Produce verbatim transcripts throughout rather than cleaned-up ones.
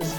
It's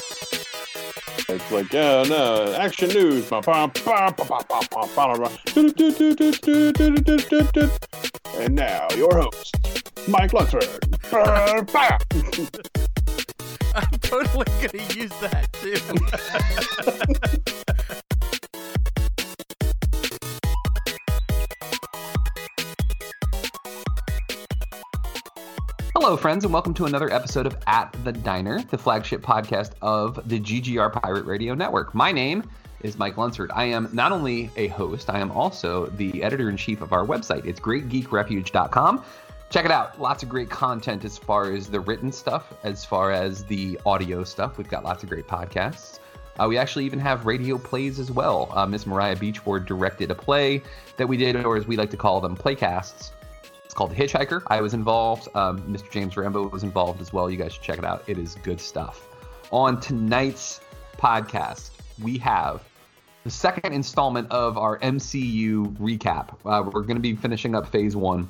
It's like, yeah, no, action news. And now, your host, Mike Lunsford. I'm totally gonna use that, too. Hello, friends, and welcome to another episode of At the Diner, the flagship podcast of the G G R Pirate Radio Network. My name is Mike Lunsford. I am not only a host, I am also the editor-in-chief of our website. It's great geek refuge dot com. Check it out. Lots of great content as far as the written stuff, as far as the audio stuff. We've got lots of great podcasts. Uh, we actually even have radio plays as well. Uh, Miss Mariah Beachford directed a play that we did, or as we like to call them, playcasts. It's called The Hitchhiker. I was involved. Um, Mister James Rambo was involved as well. You guys should check it out. It is good stuff. On tonight's podcast, we have the second installment of our M C U recap. Uh, we're going to be finishing up phase one.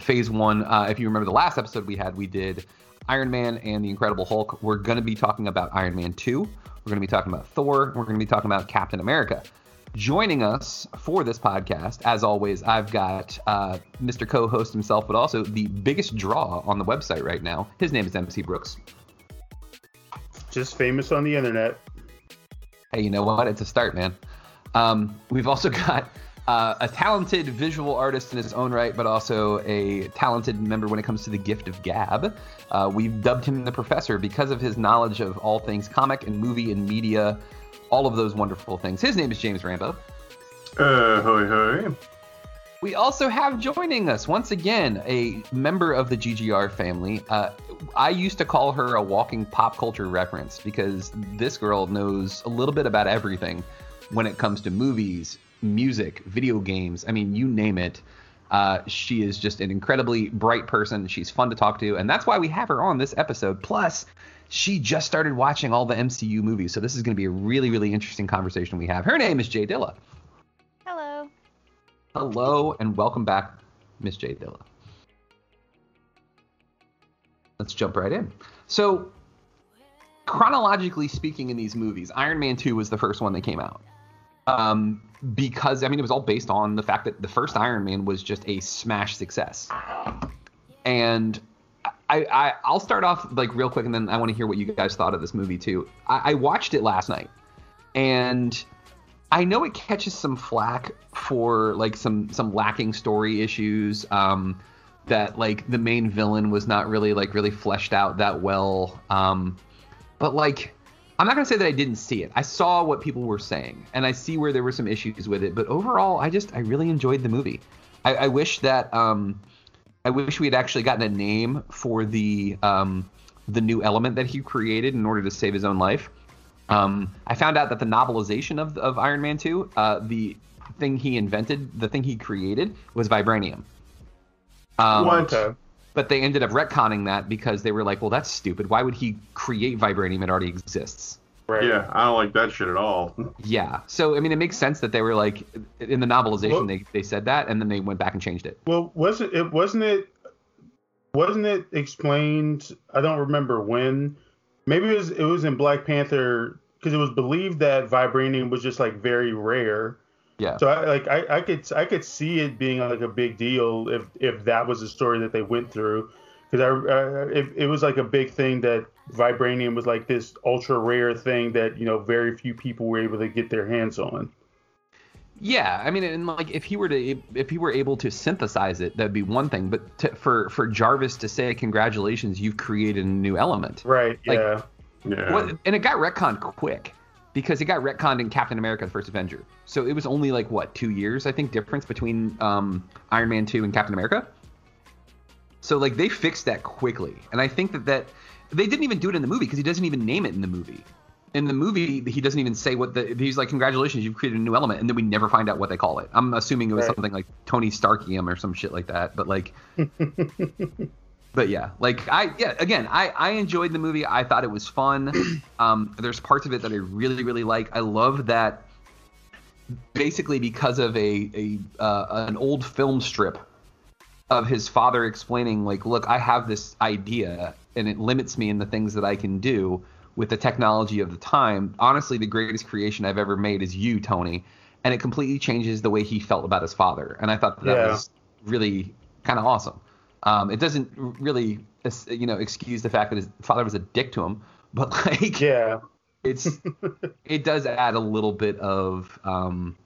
Phase one, uh, if you remember the last episode we had, we did Iron Man and the Incredible Hulk. We're going to be talking about Iron Man two. We're going to be talking about Thor. We're going to be talking about Captain America. Joining us for this podcast, as always, I've got uh, Mister Co-host himself, but also the biggest draw on the website right now. His name is M C Brooks. Just famous on the internet. Hey, you know what? It's a start, man. Um, we've also got uh, a talented visual artist in his own right, but also a talented member when it comes to the gift of gab. Uh, we've dubbed him the Professor because of his knowledge of all things comic and movie and media. All of those wonderful things. His name is James Rambo. Uh, hoi hoi. We also have joining us, once again, a member of the G G R family. Uh, I used to call her a walking pop culture reference because this girl knows a little bit about everything when it comes to movies, music, video games. I mean, you name it. Uh, she is just an incredibly bright person. She's fun to talk to, and that's why we have her on this episode. Plus, she just started watching all the M C U movies, so this is going to be a really, really interesting conversation we have. Her name is Jay Dilla. Hello. Hello, and welcome back, Miss Jay Dilla. Let's jump right in. So, chronologically speaking in these movies, Iron Man two was the first one that came out. Um, because, I mean, it was all based on the fact that the first Iron Man was just a smash success. And I, I, I'll start off like real quick, and then I want to hear what you guys thought of this movie too. I, I watched it last night, and I know it catches some flack for like some some lacking story issues, um, that like the main villain was not really like really fleshed out that well. Um, but like, I'm not gonna say that I didn't see it. I saw what people were saying, and I see where there were some issues with it. But overall, I just I really enjoyed the movie. I, I wish that. Um, I wish we had actually gotten a name for the um, the new element that he created in order to save his own life. Um, I found out that the novelization of of Iron Man two, uh, the thing he invented, the thing he created, was vibranium. Um, One time. But they ended up retconning that because they were like, well, that's stupid. Why would he create vibranium? It already exists. Right. Yeah, I don't like that shit at all. Yeah. So, I mean, it makes sense that they were like, in the novelization, well, they, they said that, and then they went back and changed it. Well, wasn't it, wasn't it wasn't it explained? I don't remember when. Maybe it was, it was in Black Panther, because it was believed that vibranium was just like very rare. Yeah. So I like I, I could I could see it being like a big deal if if that was the story that they went through, because I, I it, it was like a big thing that vibranium was like this ultra rare thing that, you know, very few people were able to get their hands on. Yeah, I mean, and like if he were to if he were able to synthesize it, that'd be one thing. But to, for for Jarvis to say, "Congratulations, you've created a new element," right? Like, yeah, yeah. What, and it got retconned quick, because it got retconned in Captain America: The First Avenger. So it was only like what two years, I think, difference between um, Iron Man two and Captain America. So like they fixed that quickly, and I think that that they didn't even do it in the movie, because he doesn't even name it in the movie. In the movie, he doesn't even say what the – he's like, "Congratulations, you've created a new element," and then we never find out what they call it. I'm assuming it was right. something like Tony Starkium or some shit like that. But like – but yeah. Like I – yeah, again, I, I enjoyed the movie. I thought it was fun. Um, there's parts of it that I really, really like. I love that basically because of a, a uh, an old film strip of his father explaining like, look, I have this idea and it limits me in the things that I can do. With the technology of the time, honestly, the greatest creation I've ever made is you, Tony. And it completely changes the way he felt about his father. And I thought that, yeah. that was really kind of awesome. Um, it doesn't really, you know, excuse the fact that his father was a dick to him. But, like, yeah, it's it does add a little bit of um,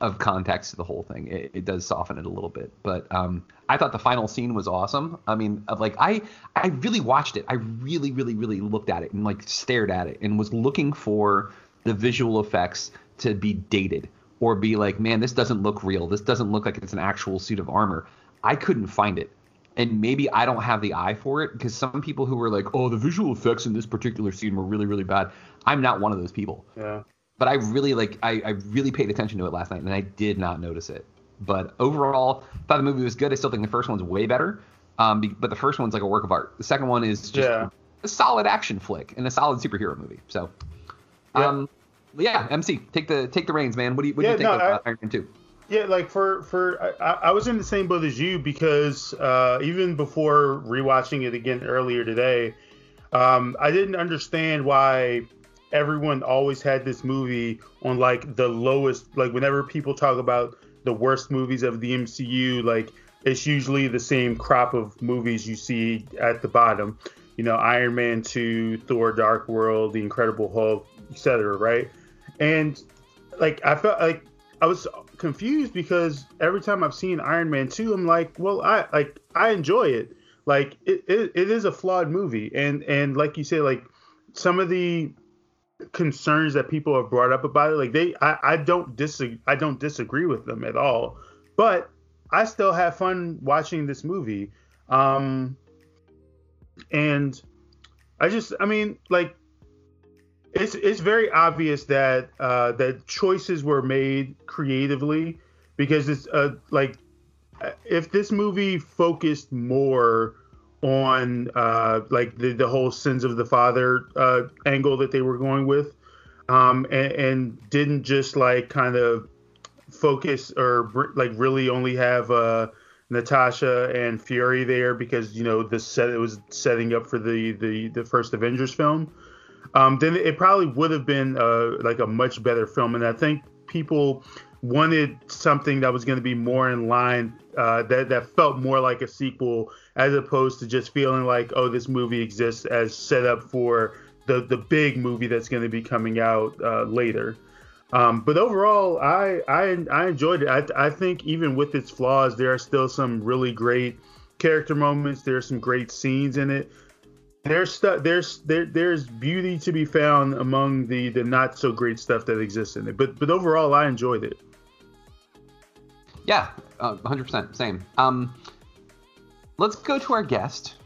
of context to the whole thing. It, it does soften it a little bit. But um, I thought the final scene was awesome. I mean, like I, I really watched it. I really, really, really looked at it and like stared at it and was looking for the visual effects to be dated or be like, man, this doesn't look real. This doesn't look like it's an actual suit of armor. I couldn't find it. And maybe I don't have the eye for it, because some people who were like, oh, the visual effects in this particular scene were really, really bad. I'm not one of those people. Yeah. But I really like I, I really paid attention to it last night, and I did not notice it. But overall, I thought the movie was good. I still think the first one's way better. Um, be, but the first one's like a work of art. The second one is just yeah. a solid action flick and a solid superhero movie. So, yeah. um, yeah, M C, take the take the reins, man. What do you what yeah, do you think no, of I, Iron Man two? Yeah, like for for I, I was in the same boat as you, because uh, even before rewatching it again earlier today, um, I didn't understand why. Everyone always had this movie on like the lowest, like whenever people talk about the worst movies of the M C U, like it's usually the same crop of movies you see at the bottom, you know, Iron Man two, Thor: Dark World, The Incredible Hulk, et cetera. Right. And like, I felt like I was confused, because every time I've seen Iron Man two, I'm like, well, I like, I enjoy it. Like it, it, it is a flawed movie. And, and like you say, like some of the concerns that people have brought up about it, like they I, I don't disagree I don't disagree with them at all, but I still have fun watching this movie, um and I just I mean like it's it's very obvious that uh that choices were made creatively, because it's uh like if this movie focused more on uh like the, the whole sins of the father uh angle that they were going with, um and, and didn't just like kind of focus or br- like really only have uh Natasha and Fury there, because you know the set it was setting up for the the the first Avengers film, um then it probably would have been uh like a much better film. And I think people wanted something that was going to be more in line, uh, that that felt more like a sequel, as opposed to just feeling like, oh, this movie exists as set up for the, the big movie that's going to be coming out uh, later. Um, but overall, I, I I enjoyed it. I I think even with its flaws, there are still some really great character moments. There are some great scenes in it. There's stu- there's there there's beauty to be found among the, the not so great stuff that exists in it. But but overall, I enjoyed it. Yeah, uh, one hundred percent. Same. Um, let's go to our guest,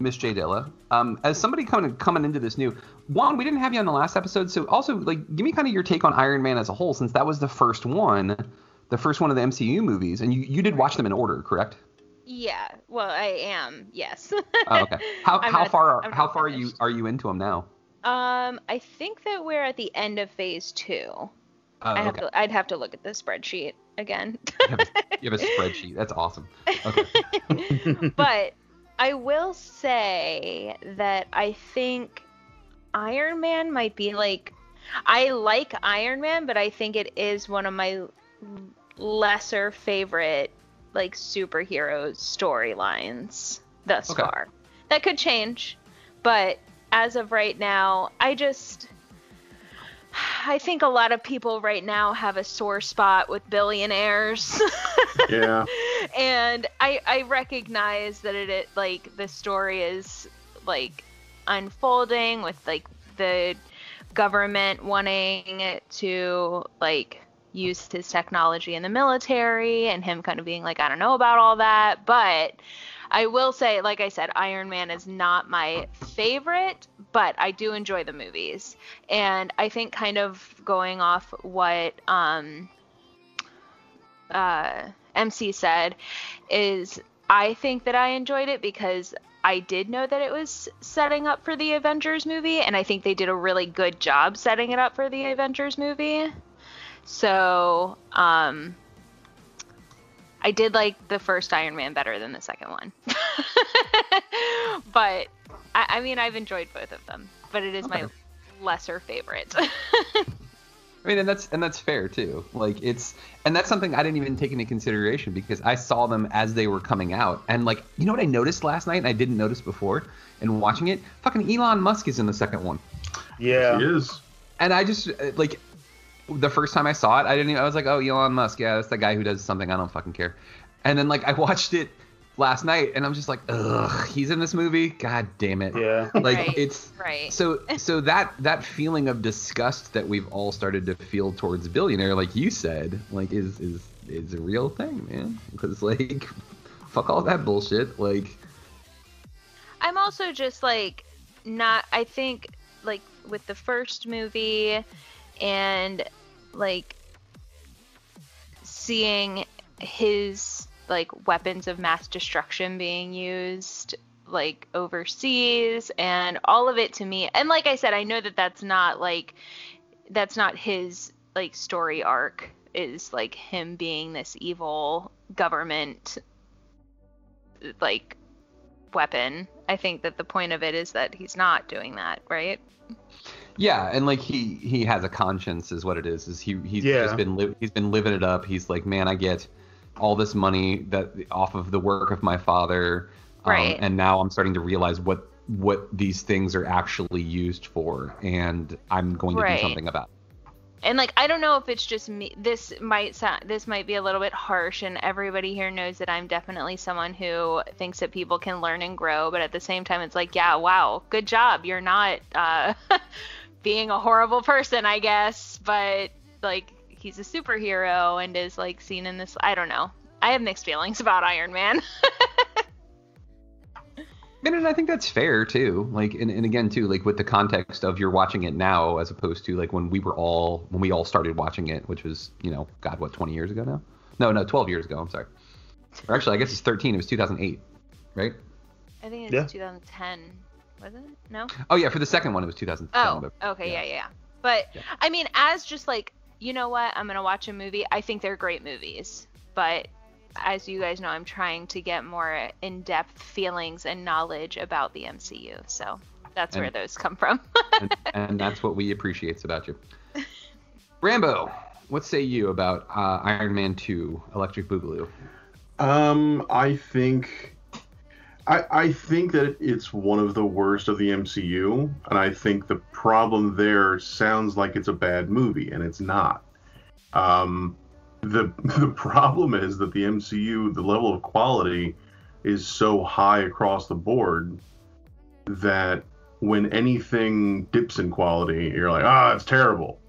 Miss Jay Dilla. Um, as somebody coming coming into this new, Juan, we didn't have you on the last episode, so also like give me kind of your take on Iron Man as a whole, since that was the first one, the first one of the M C U movies, and you, you did watch them in order, correct? Yeah. Well, I am. Yes. Oh, okay. How how not, far are, how far are you are you into them now? Um, I think that we're at the end of phase two. Oh, I have okay. to, I'd have to look at the spreadsheet. again. you, have a, you have a spreadsheet. That's awesome. Okay. But I will say that I think Iron Man might be like, I like Iron Man, but I think it is one of my lesser favorite like superhero storylines thus okay. far. That could change, but as of right now, I just, I think a lot of people right now have a sore spot with billionaires. Yeah. And I I recognize that it, it like the story is like unfolding with like the government wanting it to like use his technology in the military and him kind of being like, I don't know about all that, but I will say, like I said, Iron Man is not my favorite, but I do enjoy the movies. And I think kind of going off what um, uh, M C said is I think that I enjoyed it because I did know that it was setting up for the Avengers movie, and I think they did a really good job setting it up for the Avengers movie. So um, I did like the first Iron Man better than the second one. But, I, I mean, I've enjoyed both of them. But it is okay. my lesser favorite. I mean, and that's and that's fair, too. Like, it's... And that's something I didn't even take into consideration because I saw them as they were coming out. And, like, you know what I noticed last night and I didn't notice before in watching it? Fucking Elon Musk is in the second one. Yeah. He is. And I just, like... The first time I saw it, I didn't even, I was like, oh, Elon Musk. Yeah, that's the guy who does something. I don't fucking care. And then, like, I watched it last night, and I'm just like, ugh, he's in this movie? God damn it. Yeah. Like, right, it's... Right. So so that, that feeling of disgust that we've all started to feel towards billionaire, like you said, like, is, is, is a real thing, man. Because, like, fuck all that bullshit. Like... I'm also just, like, not... I think, like, with the first movie and... like seeing his like weapons of mass destruction being used like overseas and all of it to me, and like I said, I know that that's not like that's not his like story arc, is like him being this evil government like weapon. I think that the point of it is that he's not doing that, right? Yeah, and like he, he has a conscience, is what it is. Is he he's yeah. just been li- he's been living it up. He's like, man, I get all this money that off of the work of my father, right? Um, and now I'm starting to realize what what these things are actually used for, and I'm going to right. do something about it. And like, I don't know if it's just me. This might sound, this might be a little bit harsh, and everybody here knows that I'm definitely someone who thinks that people can learn and grow. But at the same time, it's like, yeah, wow, good job. You're not uh, being a horrible person, I guess. But like, he's a superhero and is like seen in this. I don't know. I have mixed feelings about Iron Man. And, and I think that's fair, too. Like, and, and again, too, like with the context of you're watching it now as opposed to like when we were all when we all started watching it, which was, you know, God, what, twenty years ago now? No, no, twelve years ago. I'm sorry. Or actually, I guess it's thirteen. It was two thousand eight, right? I think it's yeah. two thousand ten. Wasn't it? No. Oh, yeah. For the second one, it was two thousand ten. Oh, but, OK. Yeah, yeah. yeah. But yeah. I mean, as just like, you know what, I'm going to watch a movie. I think they're great movies, but as you guys know, I'm trying to get more in-depth feelings and knowledge about the M C U. So that's and, where those come from. and, and that's what we appreciate about you. Rambo, what say you about uh, Iron Man two, Electric Boogaloo? Um, I think... I, I think that it's one of the worst of the M C U, and I think the problem there sounds like it's a bad movie, and it's not. Um... The the problem is that the M C U, the level of quality is so high across the board that when anything dips in quality, you're like, ah, oh, it's terrible.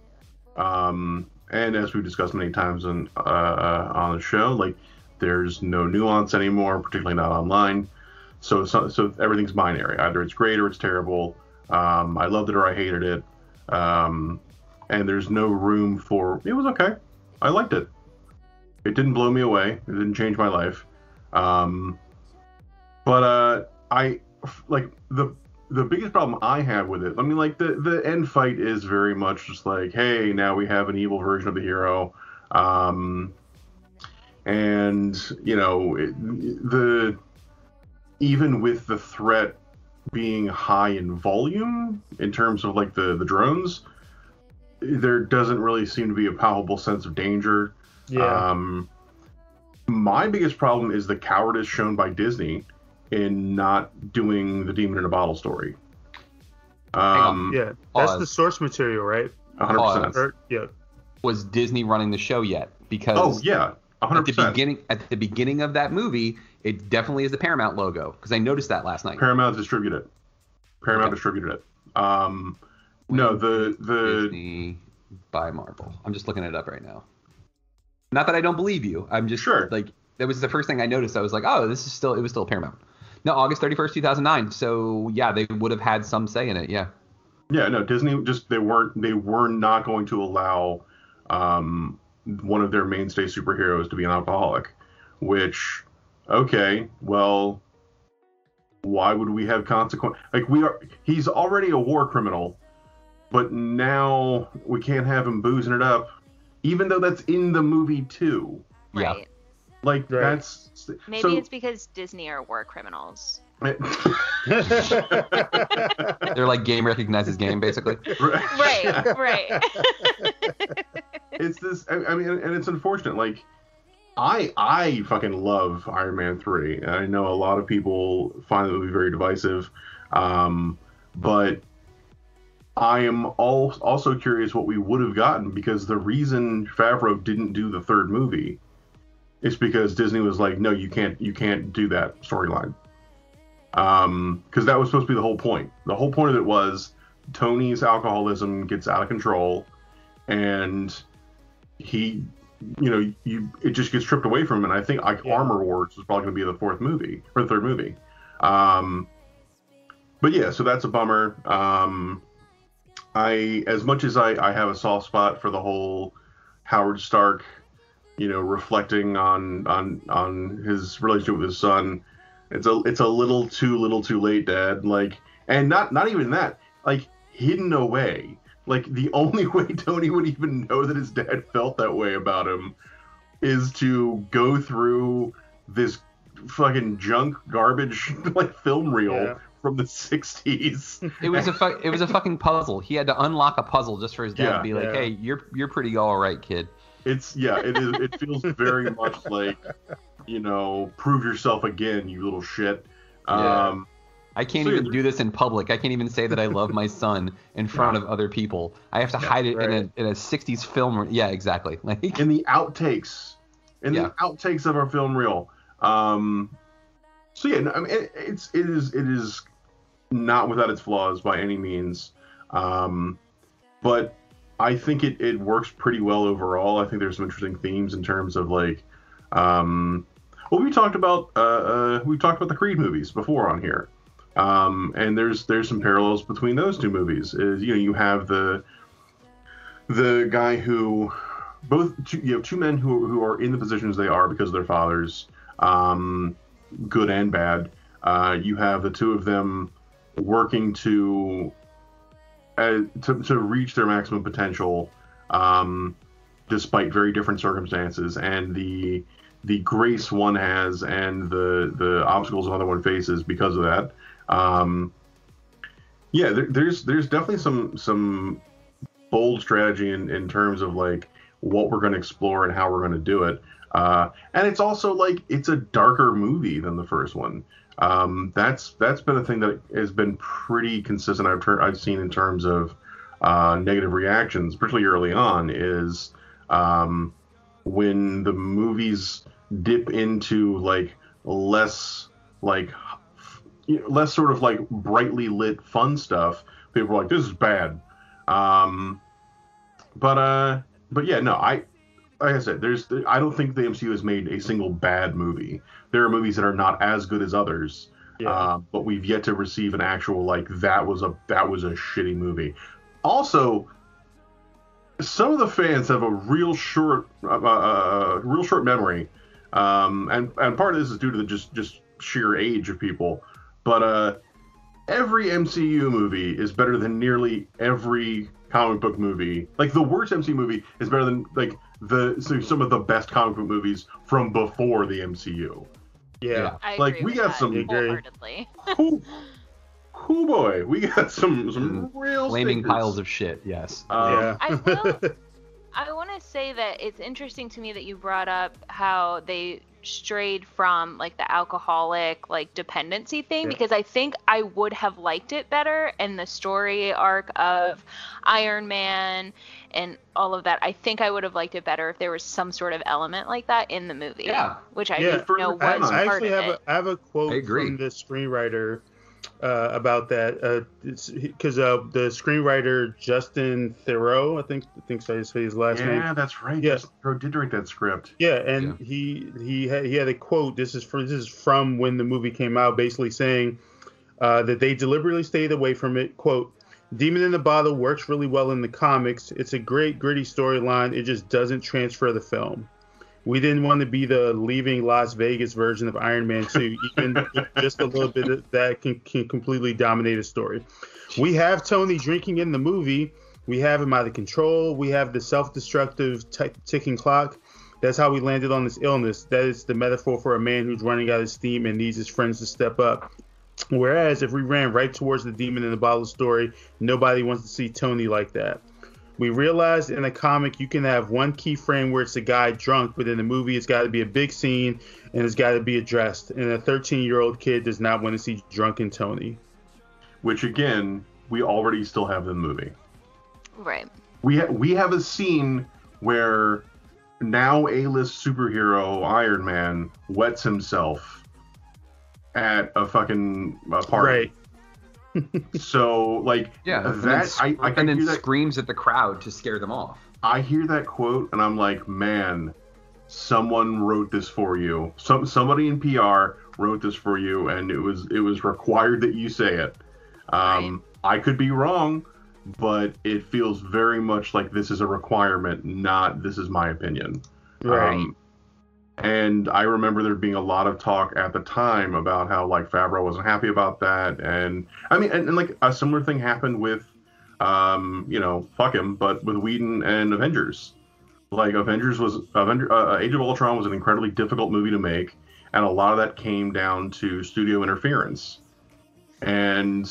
Um, and as we've discussed many times on uh, on the show, like there's no nuance anymore, particularly not online. So so, so everything's binary. Either it's great or it's terrible. Um, I loved it or I hated it. Um, and there's no room for it was okay. I liked it. It didn't blow me away. It didn't change my life. Um, but uh, I like the the biggest problem I have with it. I mean, like the the end fight is very much just like, hey, now we have an evil version of the hero. Um, And, you know, it, the even with the threat being high in volume in terms of like the, the drones, there doesn't really seem to be a palpable sense of danger. Yeah. Um, my biggest problem is the cowardice shown by Disney in not doing the demon in a bottle story. Um, yeah, that's Oz. The source material, right? one hundred percent. Or, yeah. Was Disney running the show yet? Because oh yeah, one hundred percent. At the beginning, at the beginning of that movie, it definitely is the Paramount logo, because I noticed that last night. Paramount distributed it. Paramount okay. distributed it. Um, no, the the Disney by Marvel. I'm just looking it up right now. Not that I don't believe you. I'm just sure. Like, that was the first thing I noticed. I was like, oh, this is still it was still Paramount. No, August thirty-first, two thousand nine. So yeah, they would have had some say in it. Yeah. Yeah, no, Disney just they weren't they were not going to allow um, one of their mainstay superheroes to be an alcoholic, which, okay, well, why would we have consequence? Like, we are he's already a war criminal, but now we can't have him boozing it up, even though that's in the movie too. Right. Yeah. Like, right. that's... Maybe so, it's because Disney are war criminals. They're like game recognizes game, basically. Right, right. It's this... I, I mean, and it's unfortunate. Like, I I fucking love Iron Man three. I know a lot of people find the movie very divisive. Um, but I am all, also curious what we would have gotten, because the reason Favreau didn't do the third movie... It's because Disney was like, no, you can't, you can't do that storyline, um, because that was supposed to be the whole point. The whole point of it was Tony's alcoholism gets out of control, and he, you know, you it just gets stripped away from him. And I think like yeah. Armor Wars was probably going to be the fourth movie or the third movie, um, but yeah, so that's a bummer. Um, I, as much as I, I have a soft spot for the whole Howard Stark, you know, reflecting on on on his relationship with his son, it's a it's a little too little too late, Dad. Like, and not not even that. Like, hidden away. Like, the only way Tony would even know that his dad felt that way about him is to go through this fucking junk garbage like film reel yeah. from the sixties. It was a fu- it was a fucking puzzle. He had to unlock a puzzle just for his dad yeah, to be like, yeah. hey, you're you're pretty all right, kid. It's yeah, it is. It feels very much like, you know, prove yourself again, you little shit. Um, yeah. I can't so even yeah. do this in public. I can't even say that I love my son in front yeah. of other people. I have to yeah, hide it right. in a in a sixties film. Re- yeah, exactly. Like in the outtakes, in yeah. the outtakes of our film reel. Um, so yeah, no, I mean, it, it's it is it is not without its flaws by any means, um, but. I think it, it works pretty well overall. I think there's some interesting themes in terms of like, um, well, we talked about uh, uh, we talked about the Creed movies before on here, um, and there's there's some parallels between those two movies. Is you know you have the the guy who both two, you have two men who who are in the positions they are because of their fathers, um, good and bad. Uh, you have the two of them working to. Uh, to, to reach their maximum potential, um, despite very different circumstances, and the the grace one has and the the obstacles another one faces because of that. Um, yeah, there, there's there's definitely some some bold strategy in, in terms of like what we're going to explore and how we're going to do it. Uh, and it's also like it's a darker movie than the first one. Um, that's that's been a thing that has been pretty consistent. I've ter- I've seen in terms of uh, negative reactions, particularly early on, is um, when the movies dip into like less like you know, less sort of like brightly lit fun stuff. People are like, "This is bad," um, but uh, but yeah, no, I. Like I said, there's. I don't think the M C U has made a single bad movie. There are movies that are not as good as others, yeah. uh, but we've yet to receive an actual like that was a that was a shitty movie. Also, some of the fans have a real short, uh, uh, real short memory, um, and and part of this is due to the just just sheer age of people. But uh, every M C U movie is better than nearly every comic book movie. Like the worst M C U movie is better than like. the so some of the best comic book movies from before the M C U. Yeah, I like agree we with got that some wholeheartedly. oh, oh boy, we got some some real flaming piles of shit. Yes. Uh, yeah. I will. I want to say that it's interesting to me that you brought up how they strayed from like the alcoholic like dependency thing, yeah. because I think I would have liked it better, and the story arc of Iron Man and all of that, I think I would have liked it better if there was some sort of element like that in the movie, yeah which I yeah, didn't for, know was I, part I actually of have it. A, I have a quote from the screenwriter uh about that, because uh, uh the screenwriter Justin Theroux, I think I think so his last yeah, name yeah that's right yes yeah. did direct that script yeah and yeah. he he had, he had a quote, this is for this is from when the movie came out, basically saying uh that they deliberately stayed away from it. Quote, "Demon in the Bottle works really well in the comics. It's a great gritty storyline. It just doesn't transfer to the film. We didn't want to be the leaving Las Vegas version of Iron Man two, even just a little bit of that can, can completely dominate a story. We have Tony drinking in the movie. We have him out of control. We have the self-destructive t- ticking clock. That's how we landed on this illness. That is the metaphor for a man who's running out of steam and needs his friends to step up. Whereas if we ran right towards the demon in the bottle story, nobody wants to see Tony like that. We realized in a comic you can have one key frame where it's a guy drunk, but in the movie it's got to be a big scene and it's got to be addressed. And a thirteen-year-old kid does not want to see drunken Tony." Which, again, we already still have in the movie. Right. We, ha- we have a scene where now A-list superhero Iron Man wets himself at a fucking uh, party. Right. So, like, yeah, that, and then, I, I and then screams at the crowd to scare them off. I hear that quote, and I'm like, man, someone wrote this for you. Some somebody in P R wrote this for you, and it was it was required that you say it. Um, right. I could be wrong, but it feels very much like this is a requirement, not this is my opinion. Right. Um, And I remember there being a lot of talk at the time about how, like, Favreau wasn't happy about that. And, I mean, and, and like, a similar thing happened with, um, you know, fuck him, but with Whedon and Avengers. Like, Avengers was, Avenger, uh, Age of Ultron was an incredibly difficult movie to make, and a lot of that came down to studio interference. And,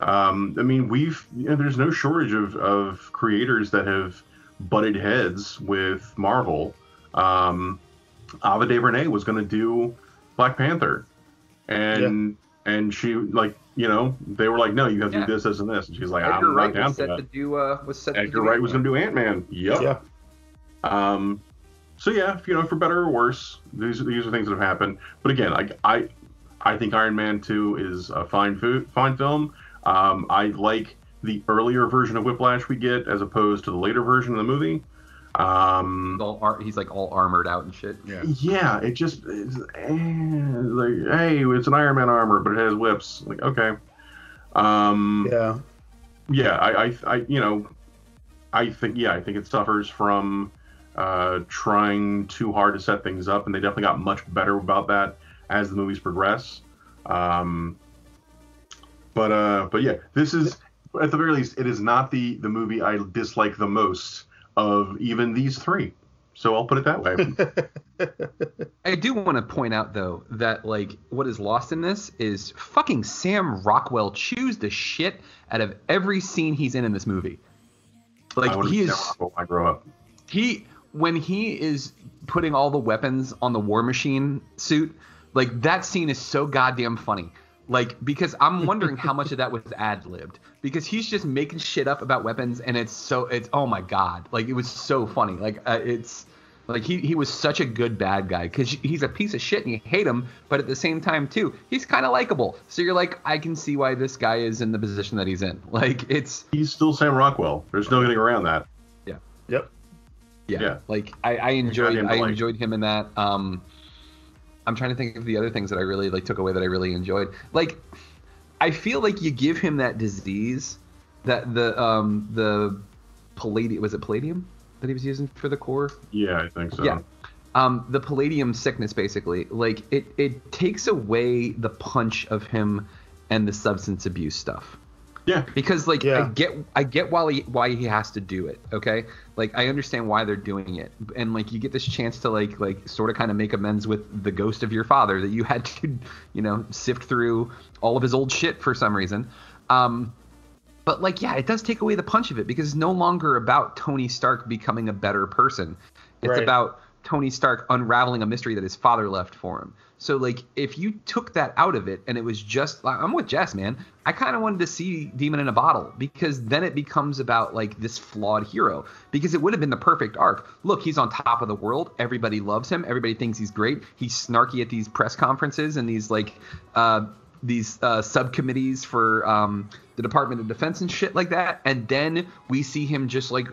um, I mean, we've, you know, there's no shortage of, of creators that have butted heads with Marvel. Um... Ava DuVernay was going to do Black Panther, and yeah. and she, like, you know, they were like, no, you have to yeah. do this, this, and this, and she's like, Edgar I'm Wright not down for that. To do, uh, was set Edgar to do Wright Ant-Man. was going to do Ant-Man. Yep. Yeah. Um. So yeah, you know, for better or worse, these these are things that have happened. But again, I I, I think Iron Man two is a fine food, fine film. Um, I like the earlier version of Whiplash we get as opposed to the later version of the movie. Um, all ar- he's like all armored out and shit. Yeah, yeah it just it's, eh, like, hey, it's an Iron Man armor, but it has whips. Like, okay, um, yeah, yeah. I, I, I, you know, I think yeah, I think it suffers from uh, trying too hard to set things up, and they definitely got much better about that as the movies progress. Um, but uh, but yeah, this is at the very least, it is not the the movie I dislike the most of even these three, so I'll put it that way. I do want to point out, though, that, like, what is lost in this is fucking Sam Rockwell chews the shit out of every scene he's in in this movie. Like, he is. Sam I grow up. He when he is putting all the weapons on the War Machine suit, like, that scene is so goddamn funny. Like, because I'm wondering how much of that was ad-libbed, because he's just making shit up about weapons, and it's so it's oh my god, like, it was so funny. Like, uh, it's like he, he was such a good bad guy, because he's a piece of shit and you hate him, but at the same time too he's kind of likable, so you're like, I can see why this guy is in the position that he's in. Like, it's he's still Sam Rockwell. There's no getting around that. Yeah. Yep. Yeah. yeah. Like I, I enjoyed I like. enjoyed him in that. Um, I'm trying to think of the other things that I really like took away that I really enjoyed. Like, I feel like you give him that disease, that the um the palladium was it palladium that he was using for the core? Yeah, I think so. Yeah, um, the palladium sickness, basically. Like, it it takes away the punch of him and the substance abuse stuff. Yeah. Because like yeah. I get I get why he why he has to do it, okay? Like I understand why they're doing it. And like you get this chance to like like sort of kind of make amends with the ghost of your father that you had to, you know, sift through all of his old shit for some reason. Um but like yeah, it does take away the punch of it because it's no longer about Tony Stark becoming a better person. It's right. about Tony Stark unraveling a mystery that his father left for him. So, like, if you took that out of it and it was just like, – I'm with Jess, man. I kind of wanted to see Demon in a Bottle because then it becomes about, like, this flawed hero because it would have been the perfect arc. Look, he's on top of the world. Everybody loves him. Everybody thinks he's great. He's snarky at these press conferences and these, like uh, – these uh, subcommittees for um, the Department of Defense and shit like that. And then we see him just, like,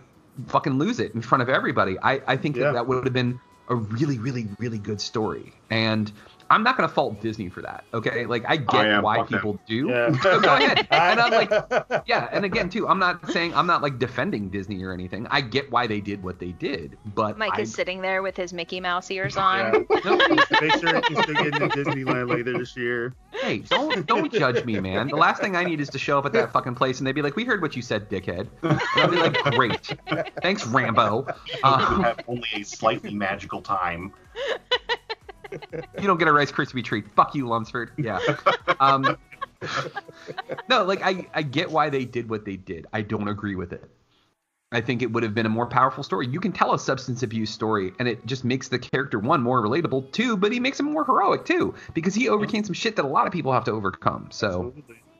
fucking lose it in front of everybody. I, I think yeah. that, that would have been a really, really, really good story. And – I'm not going to fault Disney for that, okay? Like, I get oh, yeah, why people that. do. Yeah. So go ahead. And I'm like, yeah, and again, too, I'm not saying – I'm not, like, defending Disney or anything. I get why they did what they did, but Mike I... is sitting there with his Mickey Mouse ears on. Yeah. No, make sure you still get into Disneyland later this year. Hey, don't, don't judge me, man. The last thing I need is to show up at that fucking place and they'd be like, we heard what you said, dickhead. And I'd be like, great. Thanks, Rambo. Um, you have only a slightly magical time. You don't get a Rice Krispie treat. Fuck you, Lunsford. Yeah. Um, no, like, I, I get why they did what they did. I don't agree with it. I think it would have been a more powerful story. You can tell a substance abuse story, and it just makes the character, one, more relatable, two, but he makes him more heroic, too, because he overcame some shit that a lot of people have to overcome. So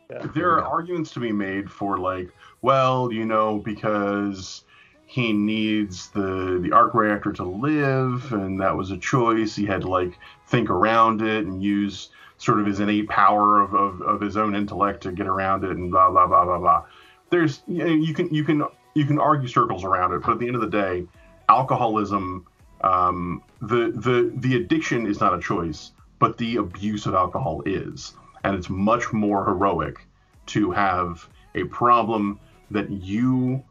yeah. There are yeah. arguments to be made for, like, well, you know, because he needs the, the arc reactor to live, and that was a choice. He had to, like, think around it and use sort of his innate power of, of, of his own intellect to get around it and blah, blah, blah, blah, blah. There's, you know, you can, you can, you can argue circles around it, but at the end of the day, alcoholism, um, the, the, the addiction is not a choice, but the abuse of alcohol is. And it's much more heroic to have a problem that you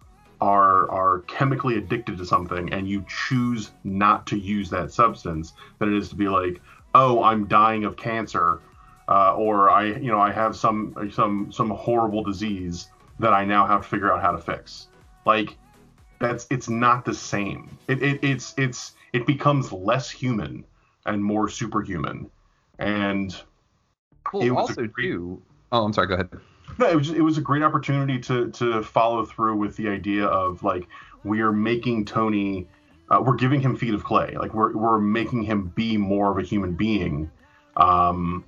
Are, are chemically addicted to something and you choose not to use that substance than it is to be like, oh, I'm dying of cancer, uh, or I, you know, I have some some some horrible disease that I now have to figure out how to fix. Like, that's it's not the same. It, it it's it's it becomes less human and more superhuman. And well, it was also great... too. Oh, I'm sorry. Go ahead. No, it was just, it was a great opportunity to to follow through with the idea of, like, we are making Tony, uh, we're giving him feet of clay, like we're we're making him be more of a human being, um,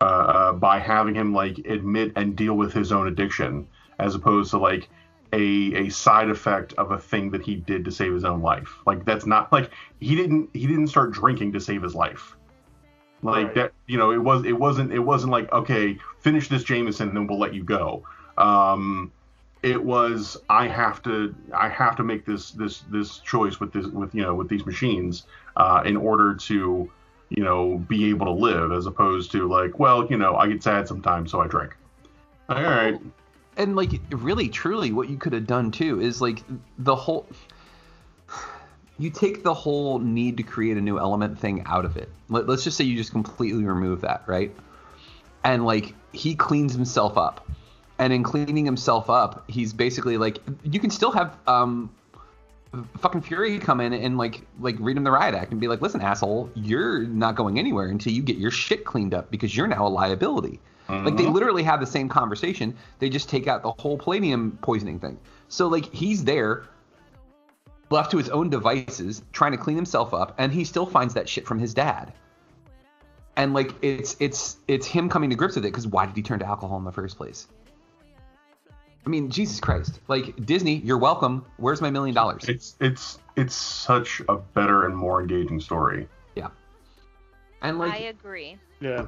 uh, uh, by having him, like, admit and deal with his own addiction as opposed to, like, a a side effect of a thing that he did to save his own life. Like, that's not like he didn't he didn't start drinking to save his life. Like right. that, you know, it was it wasn't it wasn't like, okay, finish this Jameson and then we'll let you go. Um, it was I have to I have to make this this this choice with this with you know with these machines uh, in order to, you know, be able to live, as opposed to, like, well, you know, I get sad sometimes, so I drink. All right. And, like, really, truly, what you could have done too is, like, the whole you take the whole need to create a new element thing out of it. Let, let's just say you just completely remove that, right? And, like, he cleans himself up. And in cleaning himself up, he's basically, like, you can still have um, fucking Fury come in and, like, like read him the Riot Act and be like, listen, asshole, you're not going anywhere until you get your shit cleaned up because you're now a liability. Mm-hmm. Like, they literally have the same conversation. They just take out the whole palladium poisoning thing. So, like, he's there, left to his own devices, trying to clean himself up, and he still finds that shit from his dad. And, like, it's it's it's him coming to grips with it, because why did he turn to alcohol in the first place? I mean, Jesus Christ. Like, Disney, you're welcome. Where's my million dollars? It's it's it's such a better and more engaging story. Yeah. And, like, I agree. Yeah.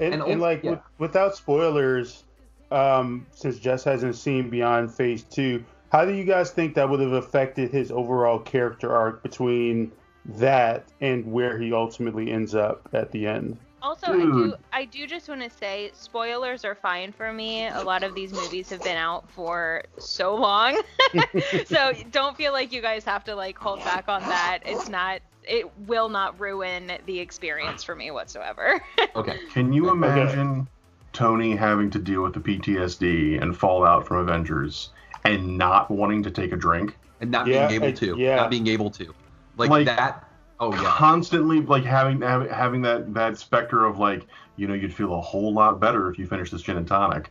And, and, and like, yeah. With, without spoilers, um, since Jess hasn't seen Beyond Phase two, how do you guys think that would have affected his overall character arc between that and where he ultimately ends up at the end? Also, Dude. I do I do just want to say, spoilers are fine for me. A lot of these movies have been out for so long. So don't feel like you guys have to, like, hold back on that. It's not it will not ruin the experience for me whatsoever. Okay. Can you imagine okay. Tony having to deal with the P T S D and fallout from Avengers and not wanting to take a drink. And not yeah, being able to. Yeah. Not being able to. Like, like that. Oh, yeah. Constantly, like, having having that, that specter of, like, you know, you'd feel a whole lot better if you finished this gin and tonic.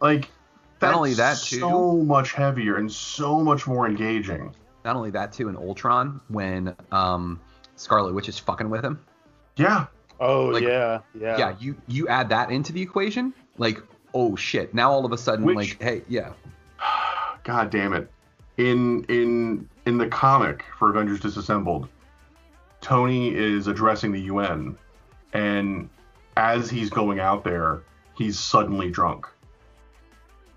Like, that's not only that, too, so much heavier and so much more engaging. Not only that, too, in Ultron, when um, Scarlet Witch is fucking with him. Yeah. Oh, like, yeah, yeah. Yeah, you, you add that into the equation, like, oh, shit. Now all of a sudden, Which, like, hey, yeah. God damn it. In in in the comic for Avengers Disassembled, Tony is addressing the U N, and as he's going out there, he's suddenly drunk.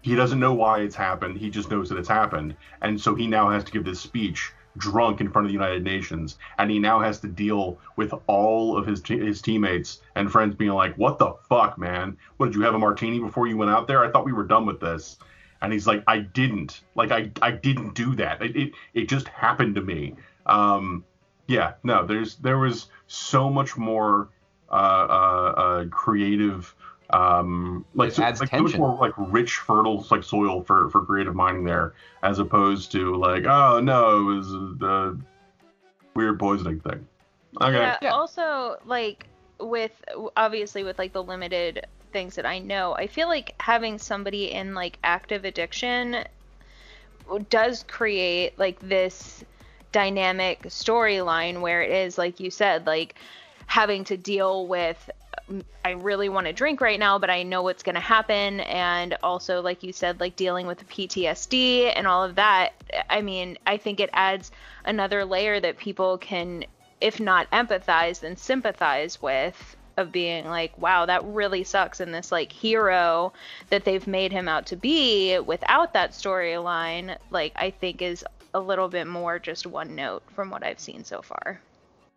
He doesn't know why it's happened. He just knows that it's happened. And so he now has to give this speech drunk in front of the United Nations, and he now has to deal with all of his t- his teammates and friends being like, what the fuck, man? What, did you have a martini before you went out there? I thought we were done with this. And he's like, I didn't. Like, I, I didn't do that. It, it it just happened to me. Um, yeah, no, there's there was so much more uh, uh, uh, creative... Um, like, it so, adds like tension. So much more like rich, fertile like soil for, for creative mining there, as opposed to like, oh no, it was the weird poisoning thing. Okay. Yeah, yeah. Also, like with obviously with like the limited things that I know, I feel like having somebody in like active addiction does create like this dynamic storyline where it is, like you said, like having to deal with. I really want to drink right now, but I know what's going to happen. And also, like you said, like dealing with the P T S D and all of that. I mean, I think it adds another layer that people can, if not empathize, then sympathize with, of being like, wow, that really sucks. And this like hero that they've made him out to be without that storyline, like I think is a little bit more just one note from what I've seen so far.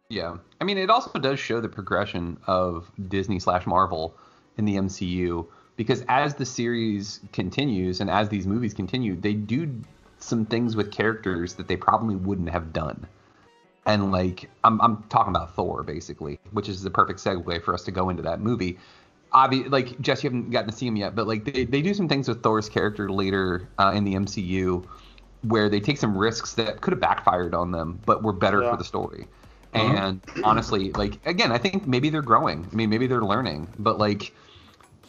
Yeah. I mean, it also does show the progression of Disney slash Marvel in the M C U, because as the series continues and as these movies continue, they do some things with characters that they probably wouldn't have done. And like, I'm I'm talking about Thor, basically, which is the perfect segue for us to go into that movie. Obvi- like, Jess, you haven't gotten to see him yet, but like they, they do some things with Thor's character later uh, in the M C U where they take some risks that could have backfired on them, but were better yeah. for the story. And honestly, like, again, I think maybe they're growing. I mean, maybe they're learning. But, like,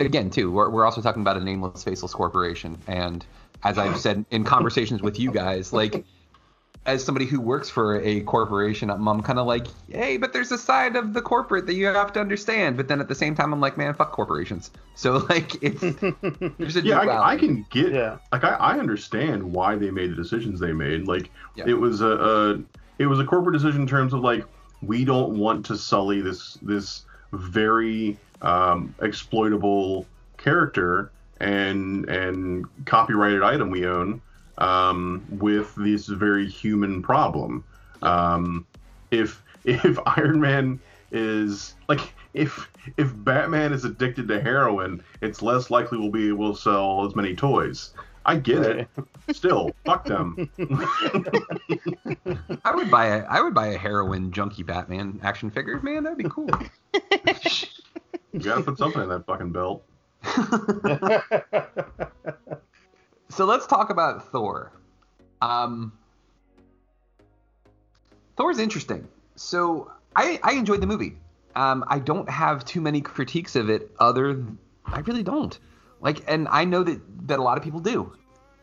again, too, we're we're also talking about a nameless, faceless corporation. And as I've said in conversations with you guys, like, as somebody who works for a corporation, I'm kind of like, hey, but there's a side of the corporate that you have to understand. But then at the same time, I'm like, man, fuck corporations. So, like, it's there's a yeah, I, I can get yeah. like, I, I understand why they made the decisions they made. Like, yeah. it was a, a it was a corporate decision in terms of, like, we don't want to sully this this very um, exploitable character and and copyrighted item we own um, with this very human problem. Um, if if Iron Man is like if if Batman is addicted to heroin, it's less likely we'll be able to sell as many toys. I get it. Still, fuck them. I would buy a I would buy a heroin junkie Batman action figure. Man, that'd be cool. You gotta put something in that fucking belt. So let's talk about Thor. Um, Thor's interesting. So I I enjoyed the movie. Um, I don't have too many critiques of it. Other, than, I really don't. Like, and I know that, that a lot of people do.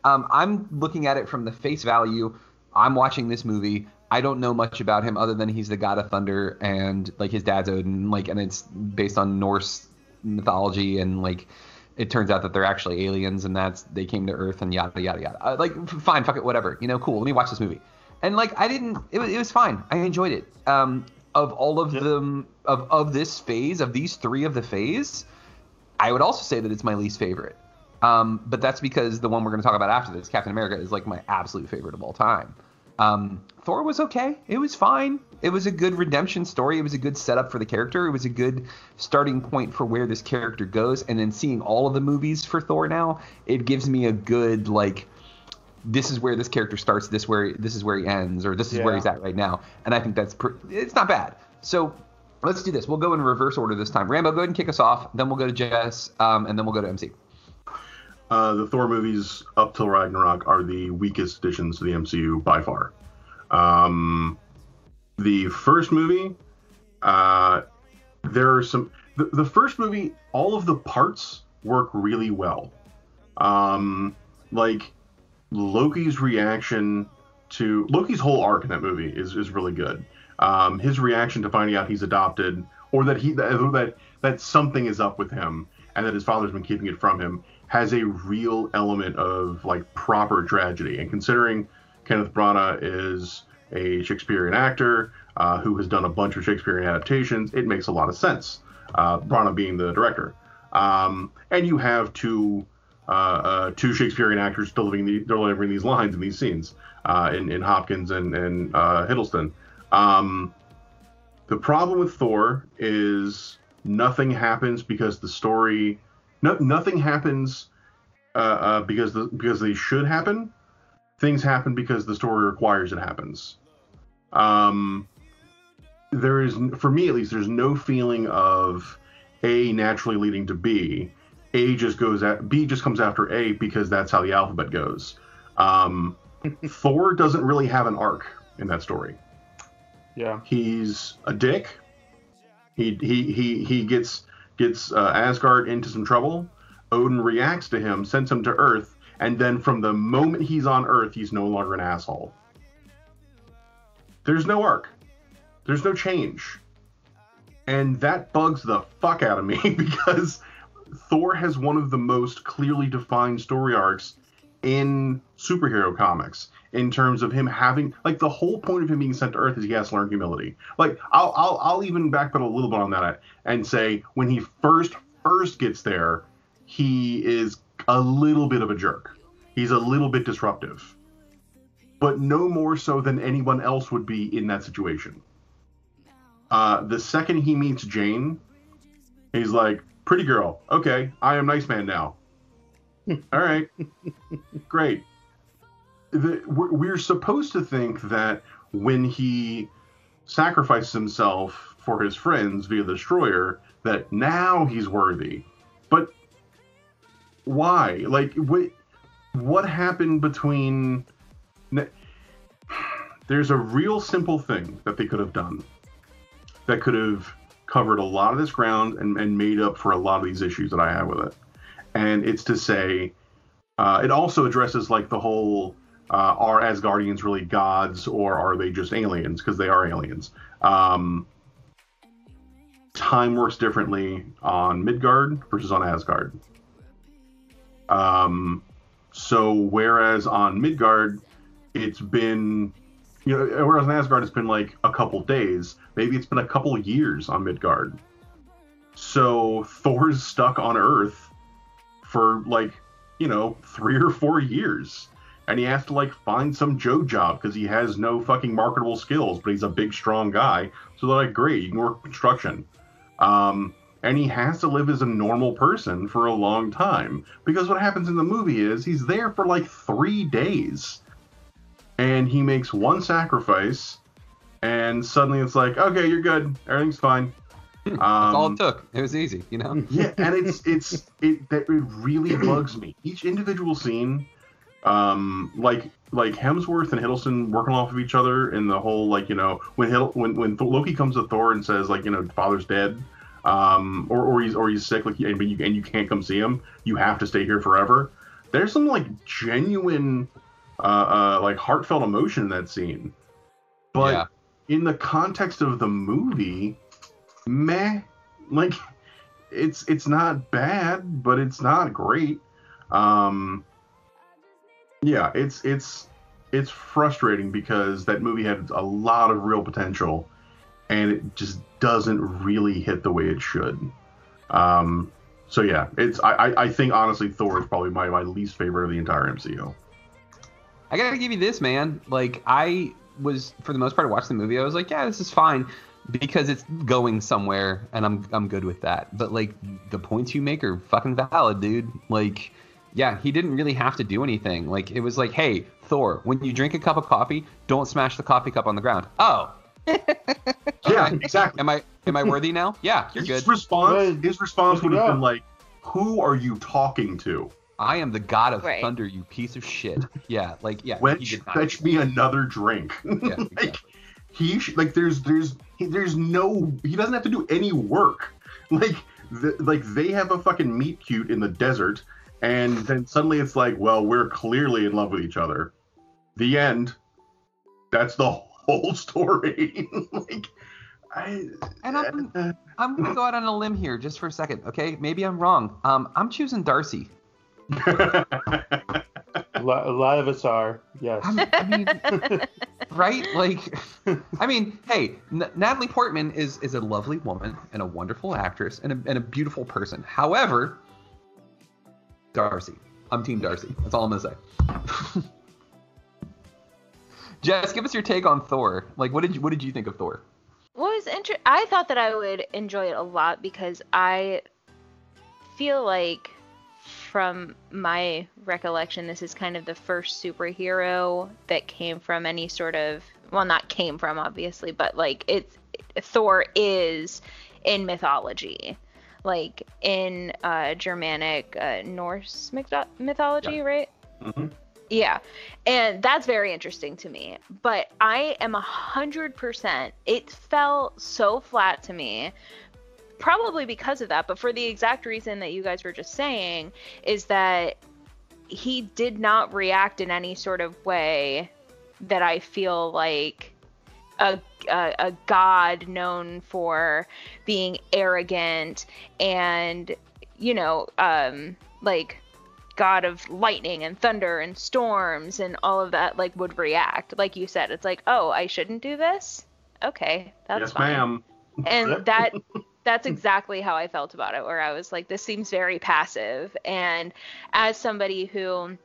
Um, I'm looking at it from the face value. I'm watching this movie. I don't know much about him other than he's the god of thunder and like his dad's Odin. Like, and it's based on Norse mythology. And like, it turns out that they're actually aliens and that's they came to Earth and yada yada yada. Uh, like, fine, fuck it, whatever. You know, cool. Let me watch this movie. And like, I didn't. It was it was fine. I enjoyed it. Um, of all of them, of of this phase, of these three of the phase. I would also say that it's my least favorite, um, but that's because the one we're going to talk about after this, Captain America, is like my absolute favorite of all time. Um, Thor was okay. It was fine. It was a good redemption story. It was a good setup for the character. It was a good starting point for where this character goes. And then seeing all of the movies for Thor now, it gives me a good, like, this is where this character starts, this where this is where he ends, or this is yeah. where he's at right now. And I think that's pr- – it's not bad. So – Let's do this. We'll go in reverse order this time. Rambo, go ahead and kick us off. Then we'll go to Jess, um, and then we'll go to M C. Uh, the Thor movies up till Ragnarok are the weakest additions to the M C U by far. Um, the first movie, uh, there are some... The, the first movie, all of the parts work really well. Um, like, Loki's reaction to... Loki's whole arc in that movie is, is really good. Um, his reaction to finding out he's adopted, or that he that that something is up with him, and that his father's been keeping it from him, has a real element of like proper tragedy. And considering Kenneth Branagh is a Shakespearean actor uh, who has done a bunch of Shakespearean adaptations, it makes a lot of sense. Uh, Branagh being the director, um, and you have two uh, uh, two Shakespearean actors delivering the, delivering these lines in these scenes uh, in in Hopkins and and uh, Hiddleston. Um, the problem with Thor is nothing happens because the story, no, nothing happens uh, uh, because the, because they should happen. Things happen because the story requires it happens. Um, there is, for me at least, there's no feeling of A naturally leading to B. A just goes at B just comes after A because that's how the alphabet goes. Um, Thor doesn't really have an arc in that story. Yeah, he's a dick. He he he he gets gets uh, Asgard into some trouble. Odin reacts to him, sends him to Earth, and then from the moment he's on Earth, he's no longer an asshole. There's no arc. There's no change, and that bugs the fuck out of me because Thor has one of the most clearly defined story arcs in superhero comics, in terms of him having, like, the whole point of him being sent to Earth is he has to learn humility. Like, I'll I'll I'll even backpedal a little bit on that and say when he first first gets there, he is a little bit of a jerk. He's a little bit disruptive, but no more so than anyone else would be in that situation. Uh, the second he meets Jane, he's like, "Pretty girl, okay, I am nice man now." All right, great. The, we're supposed to think that when he sacrifices himself for his friends via the destroyer, that now he's worthy. But why? Like, what, what happened between... There's a real simple thing that they could have done that could have covered a lot of this ground and, and made up for a lot of these issues that I have with it. And it's to say, uh, it also addresses like the whole, uh, are Asgardians really gods or are they just aliens? Because they are aliens. Um, time works differently on Midgard versus on Asgard. Um, so whereas on Midgard, it's been, you know, whereas on Asgard, it's been like a couple days, maybe it's been a couple years on Midgard. So Thor's stuck on Earth for like, you know, three or four years. And he has to like find some Joe job because he has no fucking marketable skills, but he's a big, strong guy. So they're like, great, you can work construction. Um, and he has to live as a normal person for a long time because what happens in the movie is he's there for like three days and he makes one sacrifice and suddenly it's like, okay, you're good. Everything's fine. That's um, all it took. It was easy, you know? Yeah, and it's, it's, it, that, it really bugs me. Each individual scene, um, like, like Hemsworth and Hiddleston working off of each other in the whole, like, you know, when Hiddle, when, when Loki comes to Thor and says, like, you know, father's dead, um, or, or he's, or he's sick, like, and you, and you can't come see him, you have to stay here forever. There's some, like, genuine, uh, uh, like, heartfelt emotion in that scene. But yeah. In the context of the movie, meh, like it's it's not bad, but it's not great. Um, yeah, it's it's it's frustrating because that movie had a lot of real potential, and it just doesn't really hit the way it should. Um, so yeah, it's I I think honestly Thor is probably my my least favorite of the entire M C U. I gotta give you this, man. Like I was for the most part watching the movie, I was like, yeah, this is fine. Because it's going somewhere, and I'm I'm good with that. But, like, the points you make are fucking valid, dude. Like, yeah, he didn't really have to do anything. Like, it was like, hey, Thor, when you drink a cup of coffee, don't smash the coffee cup on the ground. Oh, Yeah, exactly. Am I am I worthy now? Yeah, you're his good. Response, his response would have been like, who are you talking to? I am the god of right. thunder, you piece of shit. Yeah, like, yeah. Wench, fetch me another drink. Yeah, exactly. Like, he, like, there's, there's, there's no, he doesn't have to do any work. Like, the, like they have a fucking meet cute in the desert, and then suddenly it's like, well, we're clearly in love with each other. The end. That's the whole story. Like, I, and I'm, uh, I'm gonna go out on a limb here just for a second, okay? Maybe I'm wrong. Um, I'm choosing Darcy. a, lot, a lot of us are, yes. I, I mean, right? Like, I mean, hey, N- Natalie Portman is is a lovely woman and a wonderful actress and a, and a beautiful person. However, Darcy, I'm Team Darcy. That's all I'm gonna say. Jess, give us your take on Thor. Like, what did you what did you think of Thor? Well, it was inter- I thought that I would enjoy it a lot because I feel like, from my recollection, this is kind of the first superhero that came from any sort of, well, not came from, obviously, but, like, it's, Thor is in mythology. Like, in uh, Germanic uh, Norse myth- mythology, yeah. right? Mm-hmm. Yeah. And that's very interesting to me. But I am one hundred percent, it fell so flat to me, probably because of that, but for the exact reason that you guys were just saying, is that he did not react in any sort of way that I feel like a, a, a god known for being arrogant and, you know, um, like, god of lightning and thunder and storms and all of that, like, would react. Like you said, it's like, oh, I shouldn't do this? Okay, that's yes, fine. Ma'am. And that that's exactly how I felt about it, where I was like, this seems very passive. And as somebody who,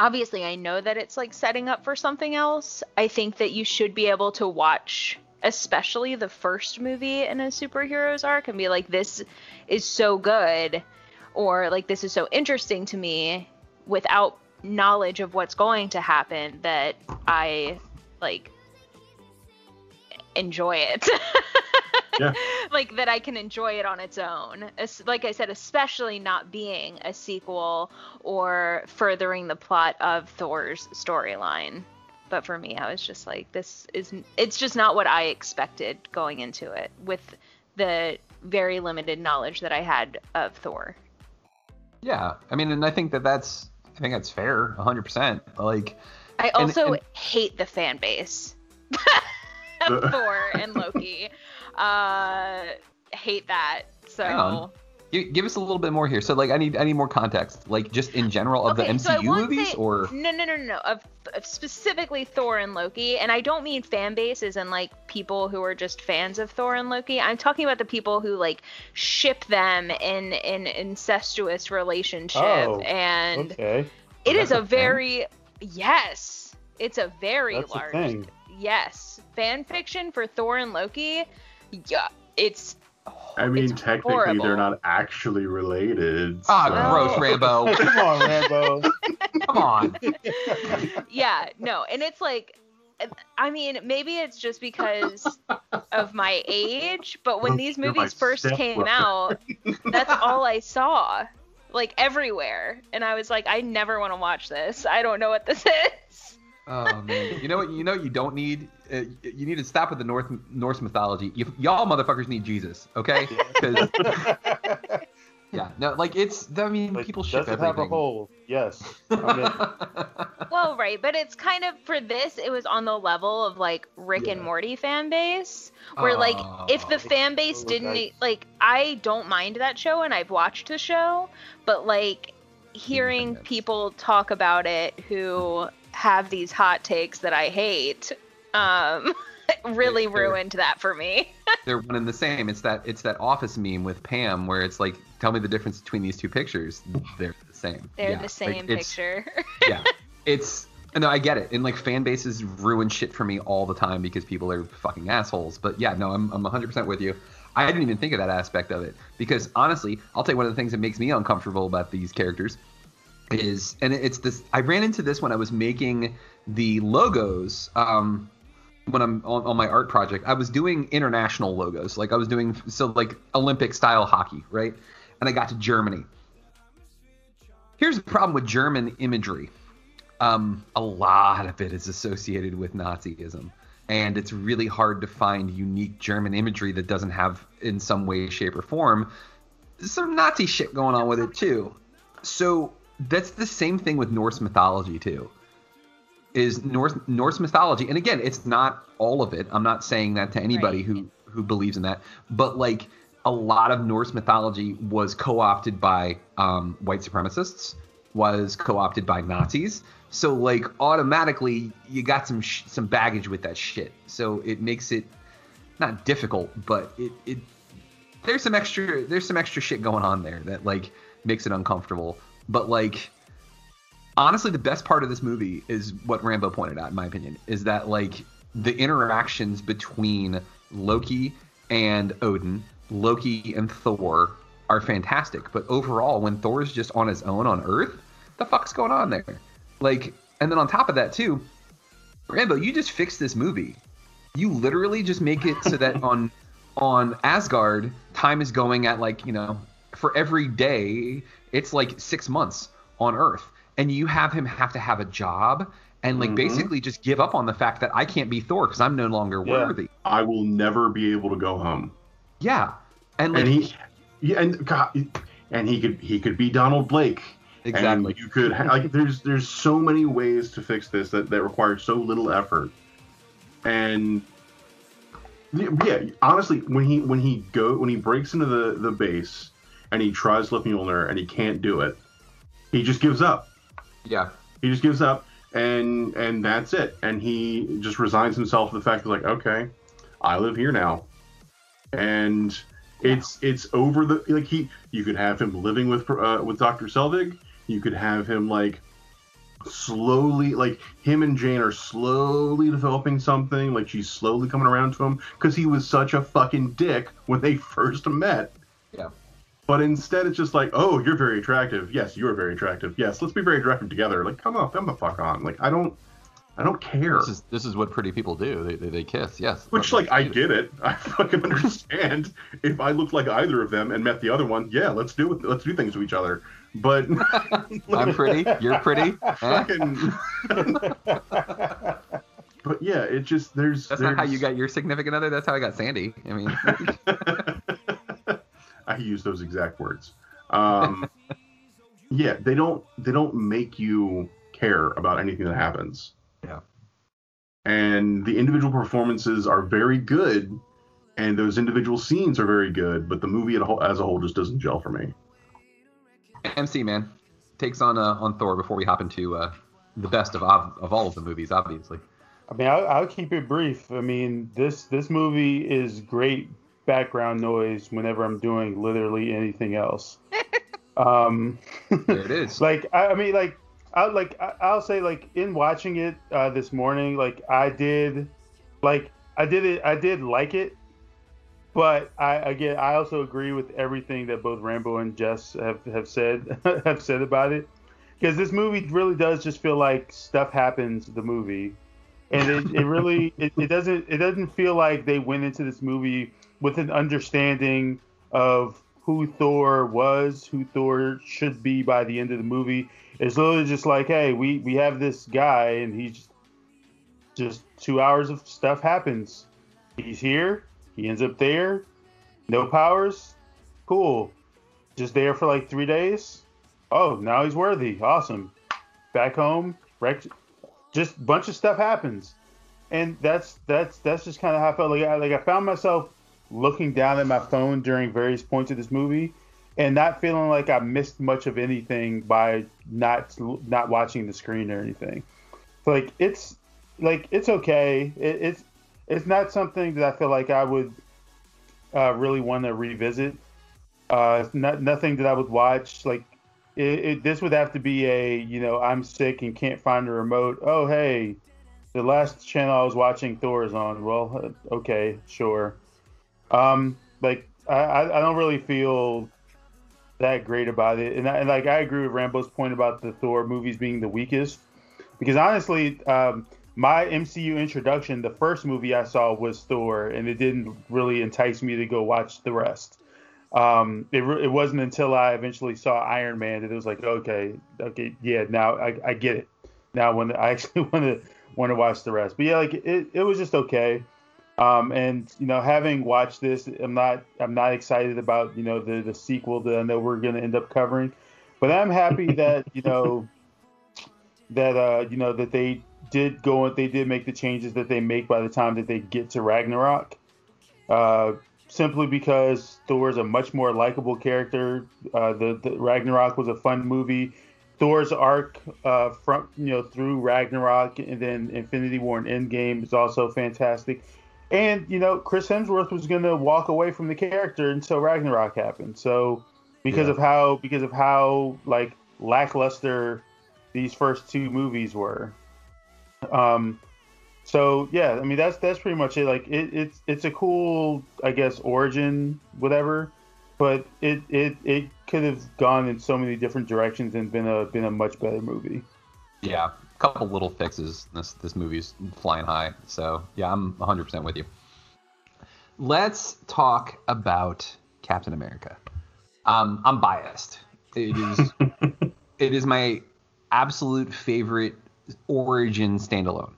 obviously, I know that it's, like, setting up for something else, I think that you should be able to watch, especially the first movie in a superhero's arc, and be like, this is so good, or, like, this is so interesting to me, without knowledge of what's going to happen, that I, like, enjoy it. Yeah. Like, that I can enjoy it on its own. As, like I said, especially not being a sequel or furthering the plot of Thor's storyline. But for me, I was just like, this is, it's just not what I expected going into it with the very limited knowledge that I had of Thor. Yeah. I mean, and I think that that's, I think that's fair. A hundred percent. Like, I also and, and... hate the fan base of Thor and Loki. Uh, hate that. So you, give us a little bit more here. So, like, I need, I need more context, like, just in general of okay, the M C U so movies say, or no, no, no, no, of, of specifically Thor and Loki. And I don't mean fan bases and, like, people who are just fans of Thor and Loki. I'm talking about the people who, like, ship them in an in incestuous relationship. Oh, and okay. It That's is a very, thing. Yes, it's a very That's large, a yes, fan fiction for Thor and Loki. Yeah, it's. Oh, I mean, it's technically horrible. They're not actually related. Ah, so. Oh, gross, Rambo! Come on, Rambo! Come on. Yeah, no, and it's like, I mean, maybe it's just because of my age, but when these movies first came out, that's all I saw, like, everywhere, and I was like, I never want to watch this. I don't know what this is. Oh man, you know what? You know what you don't need. Uh, you need to stop with the North Norse mythology. You, y'all motherfuckers need Jesus, okay? Because yeah, no, like it's. I mean, like, people ship everything. Doesn't have a hole. Yes. Well, right, but it's kind of for this. It was on the level of, like, Rick yeah. and Morty fan base, where oh, like if the fan base didn't nice. like, I don't mind that show and I've watched the show, but, like, hearing people talk about it who have these hot takes that I hate, um, really they're, ruined that for me. They're one and the same. It's that it's that Office meme with Pam where it's like, tell me the difference between these two pictures. They're the same. They're yeah, the same, like, picture. Yeah, it's no, I get it. And, like, fan bases ruin shit for me all the time because people are fucking assholes. But yeah, no, I'm I'm one hundred percent with you. I didn't even think of that aspect of it because, honestly, I'll tell you one of the things that makes me uncomfortable about these characters is, and it's this, I ran into this when I was making the logos um, when I'm on, on my art project, I was doing international logos. Like I was doing so like Olympic style hockey, right? And I got to Germany. Here's the problem with German imagery. Um, a lot of it is associated with Nazism, and it's really hard to find unique German imagery that doesn't have, in some way, shape, or form, some Nazi shit going on with it too. So that's the same thing with Norse mythology too. Is Norse Norse mythology, and again, it's not all of it. I'm not saying that to anybody right. who who believes in that, but like a lot of Norse mythology was co-opted by um, white supremacists, was co-opted by Nazis. So like automatically you got some sh- some baggage with that shit. So it makes it not difficult, but it, it there's some extra there's some extra shit going on there that like makes it uncomfortable. But like honestly, the best part of this movie is what Rambo pointed out, in my opinion, is that like the interactions between Loki and Odin, Loki and Thor are fantastic. But overall, when Thor's just on his own on Earth, the fuck's going on there? Like, and then on top of that too, Rambo, you just fixed this movie. You literally just make it so that on on Asgard, time is going at like, you know, for every day, it's like six months on Earth. And you have him have to have a job and like mm-hmm. basically just give up on the fact that I can't be Thor because I'm no longer yeah. worthy. I will never be able to go home. Yeah. And like, and he yeah, and God, and he could he could be Donald Blake. Exactly. And, like, you could have, like there's there's so many ways to fix this that, that require so little effort. And yeah, honestly, when he when he go when he breaks into the, the base and he tries Mjolnir and he can't do it, he just gives up. Yeah. He just gives up and and that's it. And he just resigns himself to the fact that like, okay, I live here now. And it's it's over the like he you could have him living with uh, with Doctor Selvig. You could have him like slowly like him and Jane are slowly developing something, like she's slowly coming around to him because he was such a fucking dick when they first met. Yeah. But instead it's just like, oh, you're very attractive. Yes, you're very attractive. Yes, let's be very attractive together. Like come on, come the fuck on. Like I don't I don't care. This is this is what pretty people do. They they, they kiss, yes. Which, like, I get it. I fucking understand. If I looked like either of them and met the other one, yeah, let's do it. Let's do things to each other. But I'm pretty. You're pretty. Fucking. But yeah, it just there's. That's there's... not how you got your significant other. That's how I got Sandy. I mean. I use those exact words. Um, yeah, they don't. They don't make you care about anything that happens. Yeah. And the individual performances are very good, and those individual scenes are very good, but the movie as a whole, as a whole just doesn't gel for me. M C, man. Takes on uh, on Thor before we hop into uh, the best of of all of the movies, obviously. I mean, I'll, I'll keep it brief. I mean, this, this movie is great background noise whenever I'm doing literally anything else. um, there it is. Like, I, I mean, like, I like I'll say like in watching it uh, this morning, like I did, like I did it, I did like it, but I again I also agree with everything that both Rambo and Jess have, have said have said about it, because this movie really does just feel like stuff happens the movie, and it, it really it, it doesn't it doesn't feel like they went into this movie with an understanding of who Thor was, who Thor should be by the end of the movie. It's literally just like, hey, we, we have this guy, and he's just, just two hours of stuff happens. He's here. He ends up there. No powers. Cool. Just there for like three days. Oh, now he's worthy. Awesome. Back home. Wrecked. Just a bunch of stuff happens. And that's that's that's just kind of how I felt. Like I, like I found myself looking down at my phone during various points of this movie, and not feeling like I missed much of anything by not not watching the screen or anything. So like it's like it's okay. It, it's it's not something that I feel like I would uh, really want to revisit. Uh, not nothing that I would watch. Like it, it, this would have to be a you know I'm sick and can't find a remote. Oh hey, the last channel I was watching Thor is on. Well okay sure. Um like I I don't really feel that great about it, and, I, and like I agree with Rambo's point about the Thor movies being the weakest, because honestly um my M C U introduction, the first movie I saw was Thor, and it didn't really entice me to go watch the rest. Um, it, re- it wasn't until I eventually saw Iron Man that it was like, okay, okay, yeah, now I, I get it. Now when I actually want to want to watch the rest. But yeah, like it, it was just okay. Um, and you know, having watched this, I'm not I'm not excited about you know the the sequel that I know we're going to end up covering, but I'm happy that you know that uh you know that they did go they did make the changes that they make by the time that they get to Ragnarok. Uh, Simply because Thor is a much more likable character. Uh, the, the Ragnarok was a fun movie. Thor's arc uh, from you know through Ragnarok and then Infinity War and Endgame is also fantastic. And you know Chris Hemsworth was going to walk away from the character until Ragnarok happened. So because yeah. of how because of how like lackluster these first two movies were. Um, So yeah, I mean that's that's pretty much it. Like it, it's it's a cool, I guess, origin, whatever, but it, it it could have gone in so many different directions and been a been a much better movie. Yeah, a couple little fixes. This this movie's flying high. So yeah, I'm one hundred percent with you. Let's talk about Captain America. Um, I'm biased. It is it is my absolute favorite origin standalone.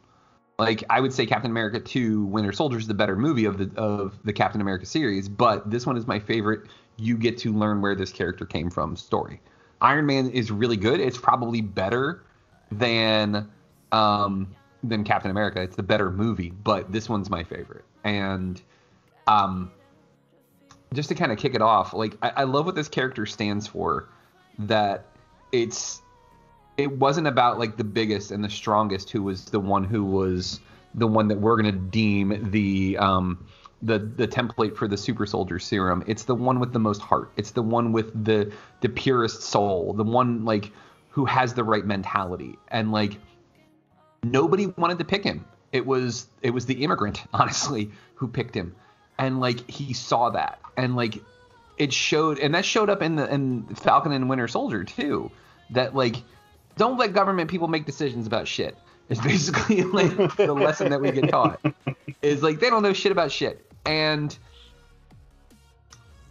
Like, I would say Captain America two, Winter Soldier is the better movie of the of the Captain America series, but this one is my favorite. You get to learn where this character came from story. Iron Man is really good. It's probably better than um, than Captain America. It's the better movie, but this one's my favorite. And um, just to kind of kick it off, like, I, I love what this character stands for, that it's... It wasn't about like the biggest and the strongest who was the one who was the one that we're going to deem the um, the the template for the super soldier serum. It's the one with the most heart. It's the one with the the purest soul, the one like who has the right mentality. And like nobody wanted to pick him. It was it was the immigrant, honestly, who picked him. And like he saw that, and like it showed, and that showed up in the in Falcon and Winter Soldier too. That like, don't let government people make decisions about shit. It's basically like the lesson that we get taught. Is like they don't know shit about shit. And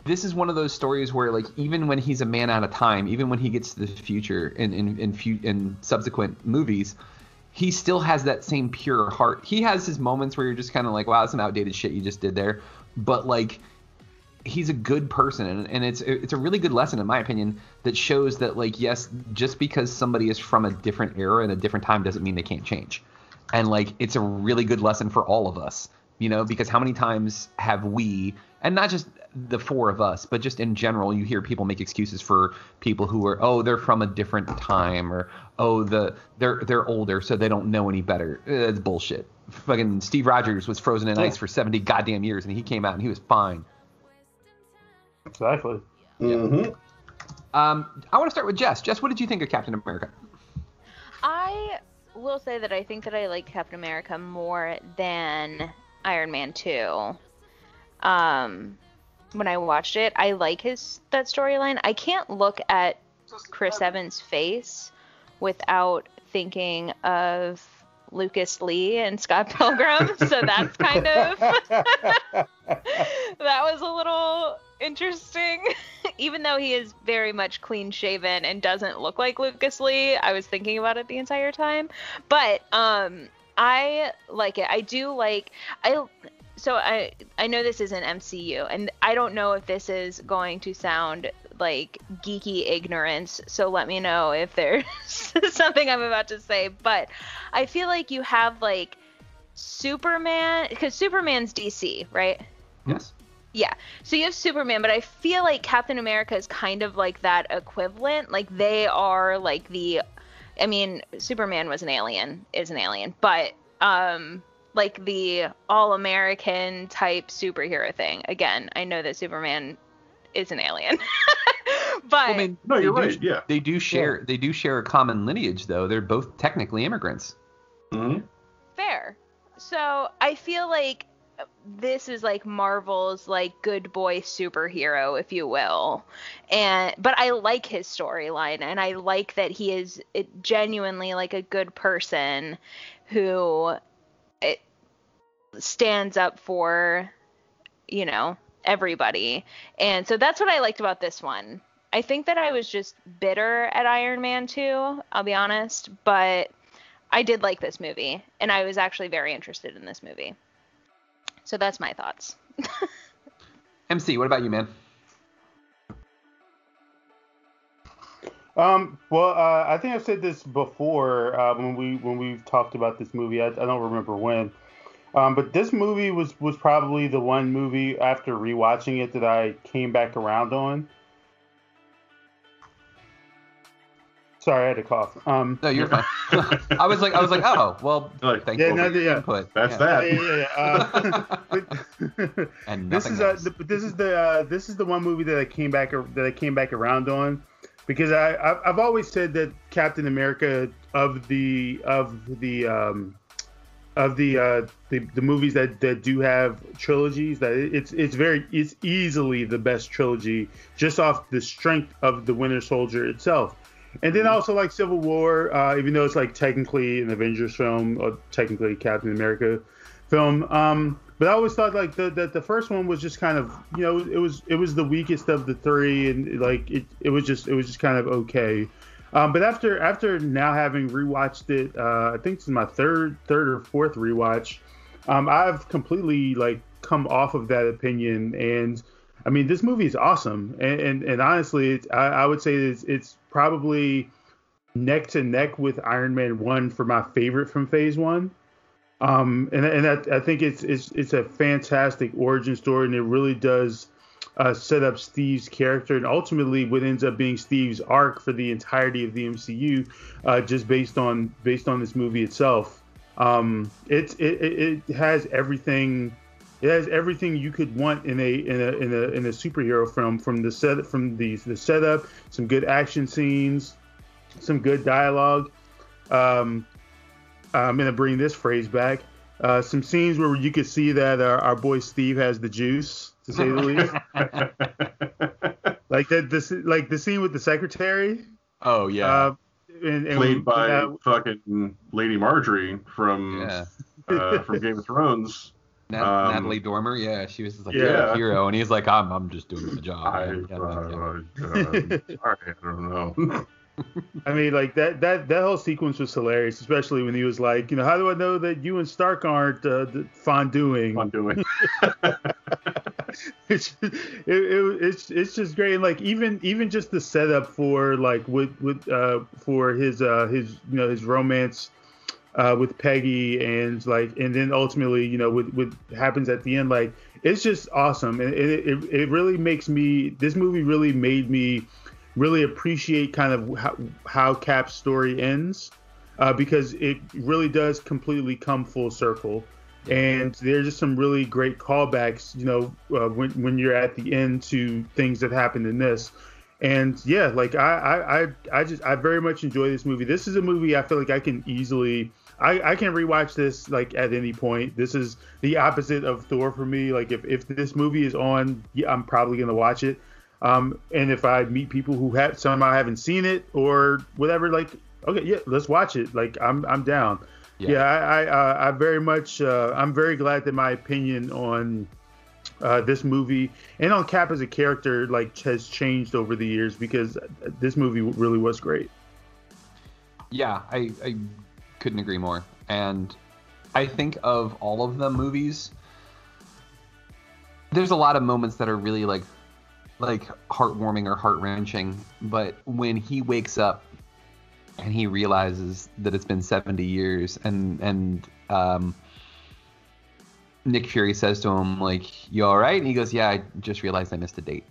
this is one of those stories where like even when he's a man out of time, even when he gets to the future in in in, few, in subsequent movies, he still has that same pure heart. He has his moments where you're just kind of like, wow, that's some outdated shit you just did there. But like, he's a good person, and, and it's it's a really good lesson, in my opinion, that shows that, like, yes, just because somebody is from a different era and a different time doesn't mean they can't change. And, like, it's a really good lesson for all of us, you know, because how many times have we, and not just the four of us, but just in general, you hear people make excuses for people who are, oh, they're from a different time, or, oh, the they're they're older, so they don't know any better. That's bullshit. Fucking Steve Rogers was frozen in ice for seventy goddamn years, and he came out and he was fine. Exactly. Yeah. Mm-hmm. Um, I want to start with Jess. Jess, what did you think of Captain America? I will say that I think that I like Captain America more than Iron Man two. Um, when I watched it, I like his that storyline. I can't look at Chris Evans' face without thinking of Lucas Lee and Scott Pilgrim. So that's kind of that was a little interesting. Even though he is very much clean shaven and doesn't look like Lucas Lee, I was thinking about it the entire time. But um I like it. I do like I so I I know this isn't M C U, and I don't know if this is going to sound like geeky ignorance, so let me know if there's something I'm about to say, but I feel like you have like Superman, because Superman's D C, right? Yes. Yeah, so you have Superman, but I feel like Captain America is kind of like that equivalent. Like, they are like the, I mean, Superman was an alien, is an alien, but um, like the all-American type superhero thing. Again, I know that Superman is an alien, but I mean, no, you're right. Yeah, they do share yeah. they do share a common lineage, though. They're both technically immigrants. Mm-hmm. Fair. So I feel like this is like Marvel's like good boy superhero, if you will, and but I like his storyline, and I like that he is genuinely like a good person who it stands up for, you know, everybody. And so that's what I liked about this one. I think that I was just bitter at Iron Man two, I'll be honest, but I did like this movie, and I was actually very interested in this movie. So that's my thoughts. M C, what about you, man? Um, well, uh, I think I've said this before uh, when we when we've talked about this movie. I, I don't remember when, um, but this movie was, was probably the one movie after rewatching it that I came back around on. Sorry, I had to cough. Um, no, you're fine. I was like, I was like, oh, well, like, thank you. Yeah, no, yeah. That's yeah. that. Yeah, yeah, yeah. Uh, and this is uh, the, this is the uh, this is the one movie that I came back that I came back around on, because I I've always said that Captain America of the of the um, of the, uh, the the movies that, that do have trilogies, that it's it's very it's easily the best trilogy just off the strength of the Winter Soldier itself. And then also like Civil War, uh, even though it's like technically an Avengers film or technically Captain America film, um, but I always thought like that the, the first one was just kind of, you know, it was it was the weakest of the three, and like it, it was just it was just kind of okay. Um, but after after now having rewatched it, uh, I think this is my third third or fourth rewatch, um, I've completely like come off of that opinion, and I mean, this movie is awesome, and and, and honestly, it's, I, I would say it's it's probably neck to neck with Iron Man one for my favorite from Phase One, um, and and I, I think it's it's it's a fantastic origin story, and it really does uh, set up Steve's character, and ultimately what ends up being Steve's arc for the entirety of the M C U, uh, just based on based on this movie itself. Um, it's it, it it has everything. It has everything you could want in a in a in a in a superhero film, from the set from the the setup, some good action scenes, some good dialogue. Um, I'm gonna bring this phrase back. Uh, some scenes where you could see that our, our boy Steve has the juice, to say the least. Like that this like the scene with the secretary. Oh yeah. Uh, and, and Played we, by uh, fucking Lady Marjorie from yeah. uh, from Game of Thrones. Nat- um, Natalie Dormer, yeah, she was just like, yeah. You're a hero, and he's like, I'm, I'm just doing the job. I, yeah, uh, yeah. uh, I don't know. I mean, like that, that, that whole sequence was hilarious, especially when he was like, you know, how do I know that you and Stark aren't uh, fondueing? Fondueing. it's, it, it, it's, it's just great, and like even, even just the setup for like with, with, uh, for his, uh, his, you know, his romance. Uh, with Peggy, and like, and then ultimately, you know, with what happens at the end, like, it's just awesome, and it, it it really makes me. This movie really made me really appreciate kind of how, how Cap's story ends, uh, because it really does completely come full circle, and there's just some really great callbacks, you know, uh, when when you're at the end to things that happened in this. And yeah, like I, I, I just I very much enjoy this movie. This is a movie I feel like I can easily I, I can rewatch this like at any point. This is the opposite of Thor for me. Like if, if this movie is on, yeah, I'm probably gonna watch it. Um, and if I meet people who have somehow haven't seen it or whatever, like okay, yeah, let's watch it. Like I'm I'm down. Yeah, yeah I, I I very much uh, I'm very glad that my opinion on. Uh, this movie and on Cap as a character like has changed over the years, because this movie really was great. Yeah, I, I couldn't agree more. And I think of all of the movies, there's a lot of moments that are really like like heartwarming or heart-wrenching. But when he wakes up and he realizes that it's been seventy years and and um Nick Fury says to him, like, you all right? And he goes, yeah, I just realized I missed a date.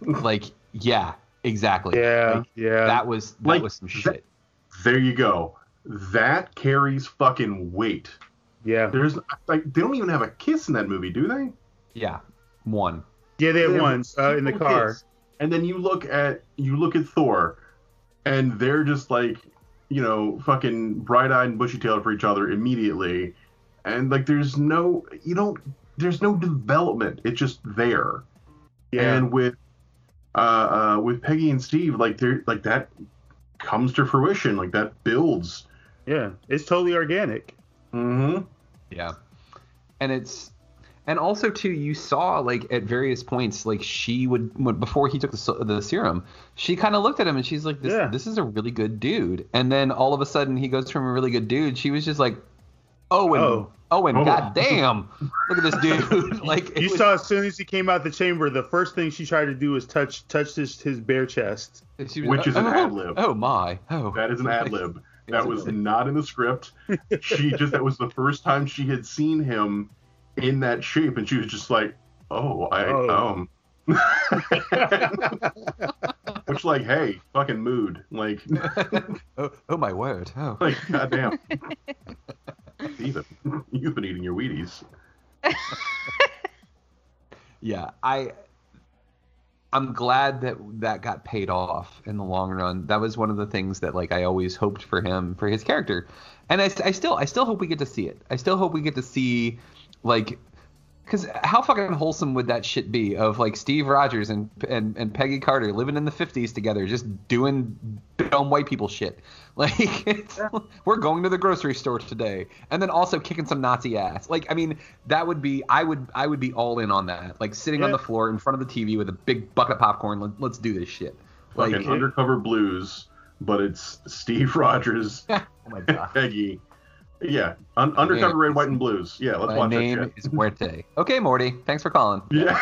Like, yeah, exactly. Yeah, like, yeah. That was that like, was some shit. That, there you go. That carries fucking weight. Yeah. There's like they don't even have a kiss in that movie, do they? Yeah, one. Yeah, they have one uh, in the car. Kiss. And then you look at you look at Thor, and they're just like, you know, fucking bright-eyed and bushy-tailed for each other immediately. And, like, there's no, you don't, there's no development. It's just there. Yeah. And with, uh, uh, with Peggy and Steve, like, they're, like, that comes to fruition. Like, that builds. Yeah, it's totally organic. Mm-hmm. Yeah. And it's, and also too, you saw like at various points, like she would, when, before he took the, the serum, she kind of looked at him and she's like, this, yeah. this is a really good dude. And then all of a sudden he goes from a really good dude. She was just like, Owen, oh. Owen, oh. goddamn, look at this dude. Like You was, saw as soon as he came out the chamber, the first thing she tried to do was touch, touch his, his bare chest. Was, Which oh, is an oh, ad lib. Oh my. Oh. That is an ad lib. That was not in the script. She just, that was the first time she had seen him in that shape, and she was just like, oh, I, oh. um. Which, like, hey, fucking mood. Like, oh, oh my word. Oh. Like, goddamn. Even, you've been eating your Wheaties. Yeah, I... I'm glad that that got paid off in the long run. That was one of the things that, like, I always hoped for him, for his character. And I, I still I still hope we get to see it. I still hope we get to see, like, because how fucking wholesome would that shit be of, like, Steve Rogers and, and, and Peggy Carter living in the fifties together, just doing dumb white people shit. Like, it's, yeah. we're going to the grocery store today. And then also kicking some Nazi ass. Like, I mean, that would be, I would I would be all in on that. Like, sitting yeah. on the floor in front of the T V with a big bucket of popcorn. Let, let's do this shit. Like, like an Undercover Blues, but it's Steve Rogers oh my God. and Peggy. Yeah, Un- Undercover Red, White, and Blues. Yeah, let's my watch that shit. My name is Muerte. Okay, Morty. Thanks for calling. Yeah.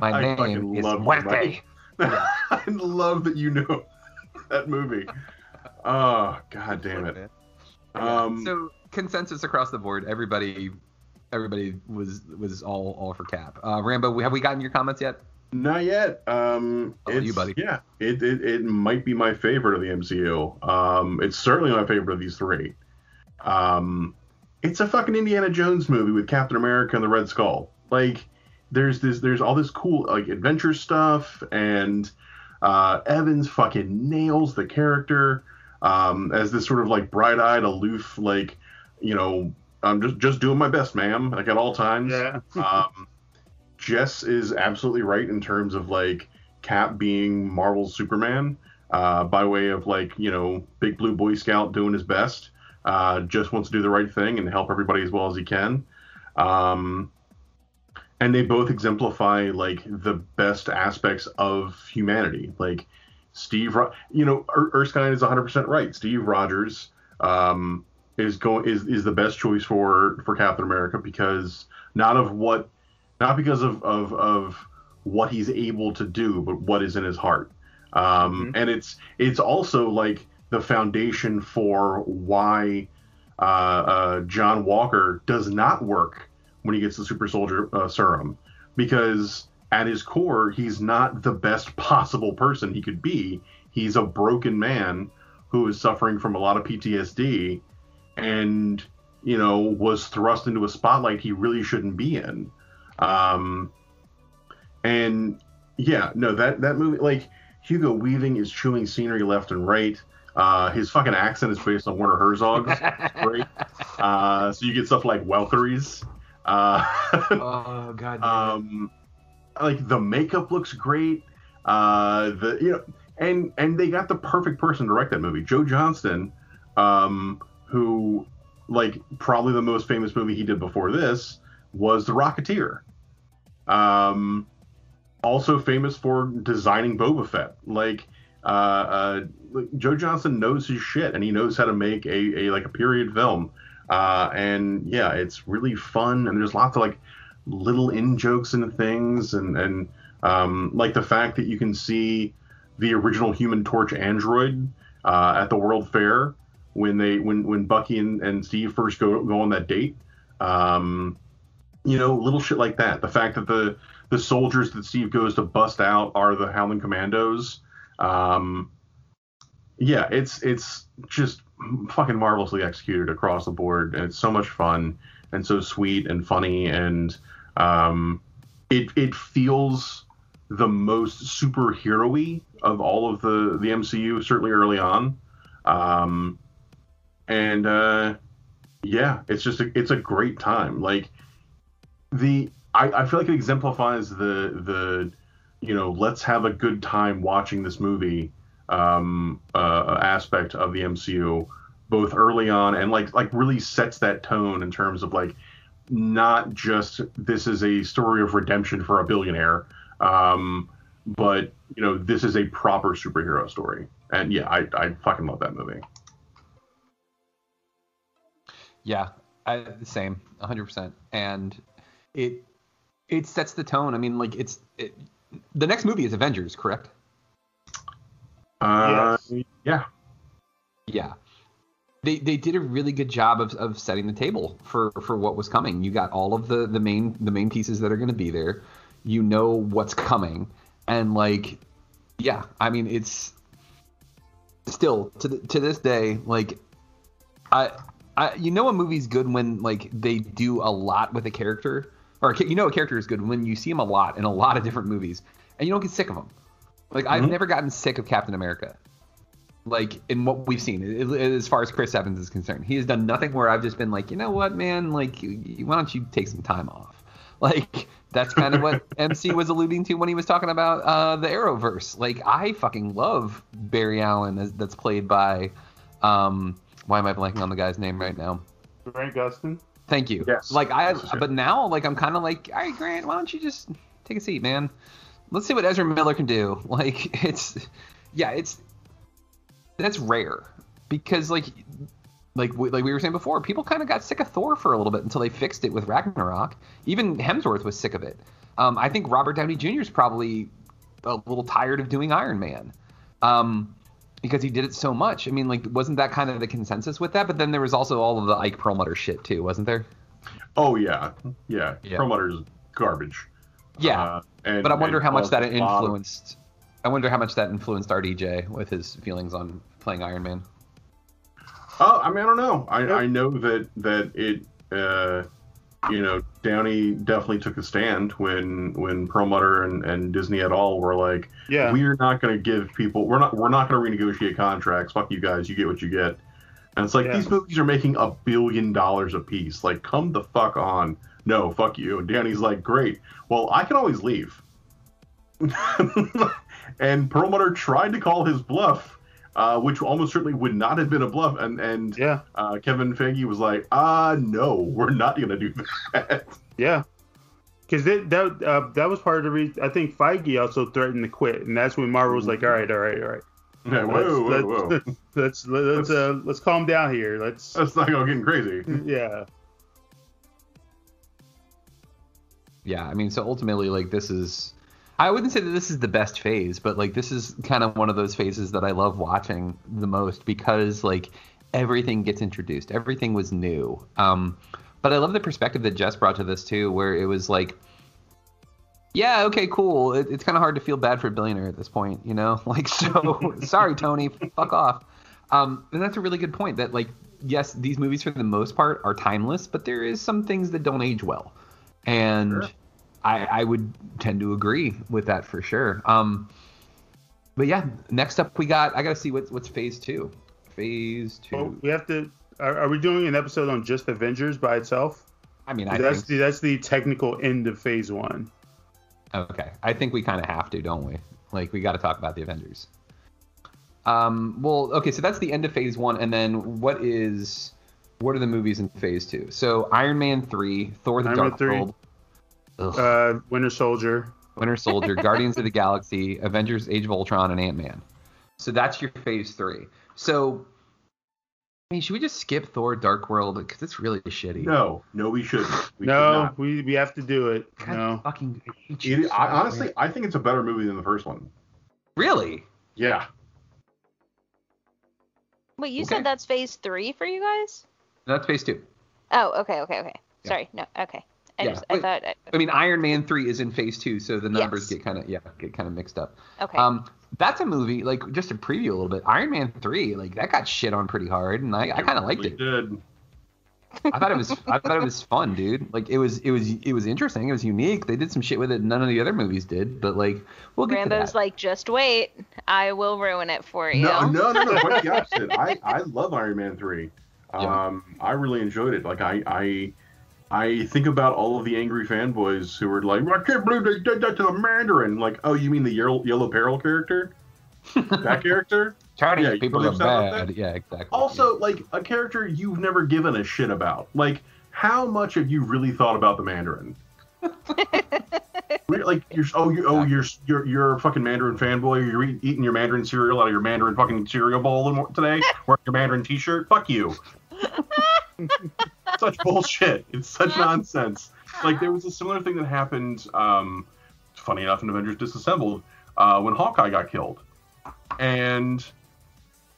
My I name is Muerte. Yeah. I love that you know that movie. Oh, God damn it. Um, so, consensus across the board. Everybody everybody was was all, all for Cap. Uh, Rambo, have we gotten your comments yet? Not yet. Um, oh, it's, you, buddy. Yeah, it, it it might be my favorite of the M C U. Um, it's certainly my favorite of these three. Um, it's a fucking Indiana Jones movie with Captain America and the Red Skull. Like, there's this, there's all this cool like adventure stuff, and uh, Evans fucking nails the character um, as this sort of like bright-eyed, aloof, like, you know, I'm just just doing my best, ma'am, like at all times. Yeah. um, Jess is absolutely right in terms of, like, Cap being Marvel's Superman uh, by way of, like, you know, big blue Boy Scout doing his best. Uh, just wants to do the right thing and help everybody as well as he can. Um, and they both exemplify, like, the best aspects of humanity. Like, Steve, Ro- you know, er- Erskine is one hundred percent right. Steve Rogers um, is, go- is is the best choice for, for Captain America because not of what Not because of, of of what he's able to do, but what is in his heart. Um, mm-hmm. And it's it's also like the foundation for why uh, uh, John Walker does not work when he gets the super soldier uh, serum. Because at his core, he's not the best possible person he could be. He's a broken man who is suffering from a lot of P T S D and, you know, was thrust into a spotlight he really shouldn't be in. Um, and yeah, no, that, that movie, like Hugo Weaving is chewing scenery left and right. Uh, his fucking accent is based on Werner Herzog's. Great. Uh, so you get stuff like Welkeries. Uh, oh, God. Um, like the makeup looks great. Uh, the, you know, and, and they got the perfect person to direct that movie. Joe Johnston, um, who like probably the most famous movie he did before this was The Rocketeer. Um, also famous for designing Boba Fett. Like, uh, uh, Joe Johnston knows his shit, and he knows how to make a, a like a period film. Uh, and yeah, it's really fun, and there's lots of like little in jokes and things, and and um, like the fact that you can see the original Human Torch android uh, at the World Fair when they when when Bucky and, and Steve first go go on that date. Um, You know, little shit like that. The fact that the, the soldiers that Steve goes to bust out are the Howling Commandos. Um, yeah, it's it's just fucking marvelously executed across the board. And it's so much fun and so sweet and funny. And um, it it feels the most superhero-y of all of the, the M C U, certainly early on. Um, and, uh, yeah, it's just a, it's a great time. Like... The I, I feel like it exemplifies the the you know let's have a good time watching this movie um, uh, aspect of the M C U, both early on and like like really sets that tone in terms of like not just this is a story of redemption for a billionaire, um, but you know this is a proper superhero story. And yeah, I I fucking love that movie. Yeah, I, same, one hundred percent. And it it sets the tone. I mean, like it's it, the next movie is Avengers, correct? Uh, yes. Yeah. Yeah. They they did a really good job of, of setting the table for, for what was coming. You got all of the, the main the main pieces that are going to be there. You know what's coming, and like, yeah, I mean it's still to the, to this day like, I. I, you know a movie's good when like they do a lot with a character, or you know a character is good when you see him a lot in a lot of different movies, and you don't get sick of him. Like mm-hmm. I've never gotten sick of Captain America, like in what we've seen it, it, as far as Chris Evans is concerned. He has done nothing where I've just been like, you know what, man, like you, why don't you take some time off? Like that's kind of what M C was alluding to when he was talking about uh, the Arrowverse. Like I fucking love Barry Allen as, that's played by. Um, Why am I blanking on the guy's name right now? Grant Gustin. Thank you. Yes. Like I, but now like I'm kind of like, all right, Grant, why don't you just take a seat, man? Let's see what Ezra Miller can do. Like it's, yeah, it's that's rare because like, like we, like we were saying before, people kind of got sick of Thor for a little bit until they fixed it with Ragnarok. Even Hemsworth was sick of it. Um, I think Robert Downey Junior is probably a little tired of doing Iron Man. Um. Because he did it so much. I mean, like, wasn't that kind of the consensus with that? But then there was also all of the Ike Perlmutter shit, too, wasn't there? Oh, yeah. Yeah. yeah. Perlmutter's garbage. Yeah. Uh, and, but I wonder how much that influenced... Of... I wonder how much that influenced R D J with his feelings on playing Iron Man. Oh, I mean, I don't know. I, I know that, that it... Uh, you know, Downey definitely took a stand when when Perlmutter and, and Disney et al. Were like, yeah. we're not going to give people, we're not we're not going to renegotiate contracts. Fuck you guys, you get what you get. And it's like yeah. these movies are making a billion dollars a piece. Like, come the fuck on. No, fuck you. And Downey's like, great. Well, I can always leave. And Perlmutter tried to call his bluff. Uh, which almost certainly would not have been a bluff, and and yeah. uh, Kevin Feige was like, "Ah, uh, no, we're not going to do that." Yeah, because that that uh, that was part of the reason. I think Feige also threatened to quit, and that's when Marvel was like, "All right, all right, all right, yeah, whoa, let's, whoa, let's, whoa, let's let's uh, let's calm down here. Let's let's not go getting crazy." Yeah. Yeah, I mean, so ultimately, like, this is. I wouldn't say that this is the best phase, but like this is kind of one of those phases that I love watching the most because like everything gets introduced. Everything was new. Um, but I love the perspective that Jess brought to this too, where it was like, yeah, okay, cool. It, it's kind of hard to feel bad for a billionaire at this point, you know, like, so sorry, Tony, fuck off. Um, and that's a really good point that like, yes, these movies for the most part are timeless, but there is some things that don't age well. And sure. I, I would tend to agree with that for sure. Um, but yeah, next up we got, I got to see what's, what's phase two. Phase two. Well, we have to, are, are we doing an episode on just Avengers by itself? I mean, I that's think. The, that's the technical end of phase one. Okay. I think we kind of have to, don't we? Like, we got to talk about the Avengers. Um. Well, okay, so that's the end of phase one. And then what is, what are the movies in phase two? So Iron Man three, Thor the Iron Dark World. Uh, Winter Soldier, Winter Soldier, Guardians of the Galaxy, Avengers: Age of Ultron, and Ant-Man. So that's your phase three. So, I mean, should we just skip Thor: Dark World because it's really shitty? No, no, we shouldn't. We no, should we we have to do it. God, no, fucking. It, you, I, honestly, I think it's a better movie than the first one. Really? Yeah. Wait, you okay. said that's phase three for you guys? No, that's phase two. Oh, okay, okay, okay. Yeah. Sorry, no, okay. I, yeah. just, I, thought, I, I mean, Iron Man three is in phase two, so the numbers yes. get kind of yeah get kind of mixed up. Okay. Um, that's a movie like just to preview a little bit. Iron Man three, like that got shit on pretty hard, and I, I kind of really liked it. Did. I thought it was I thought it was fun, dude. Like it was it was it was interesting. It was unique. They did some shit with it none of the other movies did, but like we'll get Rambo's to that. Like, just wait, I will ruin it for you. No, no, no, no. Quite the opposite. I I love Iron Man three. Um, yeah. I really enjoyed it. Like I. I I think about all of the angry fanboys who were like, I can't believe they did that to the Mandarin. Like, oh, you mean the Yellow Peril character? That character? Chinese yeah, people are bad. Yeah, exactly. Also, yeah. like, a character you've never given a shit about. Like, how much have you really thought about the Mandarin? Like, you're, oh, you're, oh you're, you're, you're a fucking Mandarin fanboy. You're eating your Mandarin cereal out of your Mandarin fucking cereal bowl today. Wearing your Mandarin t-shirt. Fuck you. Such bullshit. It's such nonsense. Like, there was a similar thing that happened, um, funny enough, in Avengers Disassembled, uh, when Hawkeye got killed. And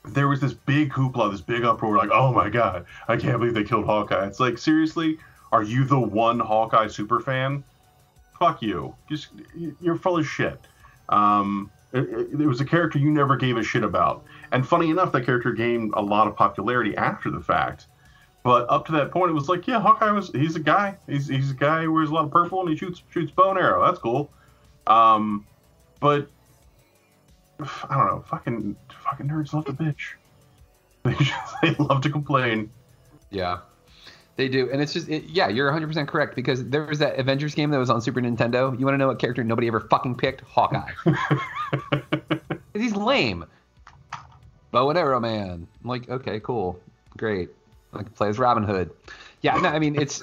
there was this big hoopla, this big uproar, like, oh my god, I can't believe they killed Hawkeye. It's like, seriously? Are you the one Hawkeye super fan? Fuck you. Just, you're full of shit. Um, it, it, it was a character you never gave a shit about. And funny enough, that character gained a lot of popularity after the fact. But up to that point, it was like, yeah, Hawkeye was, he's a guy. He's, he's a guy who wears a lot of purple and he shoots, shoots bow and arrow. That's cool. Um, but, I don't know, fucking, fucking nerds love to bitch. They, just, they love to complain. Yeah. They do, and it's just it, yeah, you're one hundred percent correct, because there was that Avengers game that was on Super Nintendo. You want to know what character nobody ever fucking picked? Hawkeye. He's lame. Bow and arrow man. I'm like, okay, cool, great. I can play as Robin Hood. Yeah, no, I mean it's.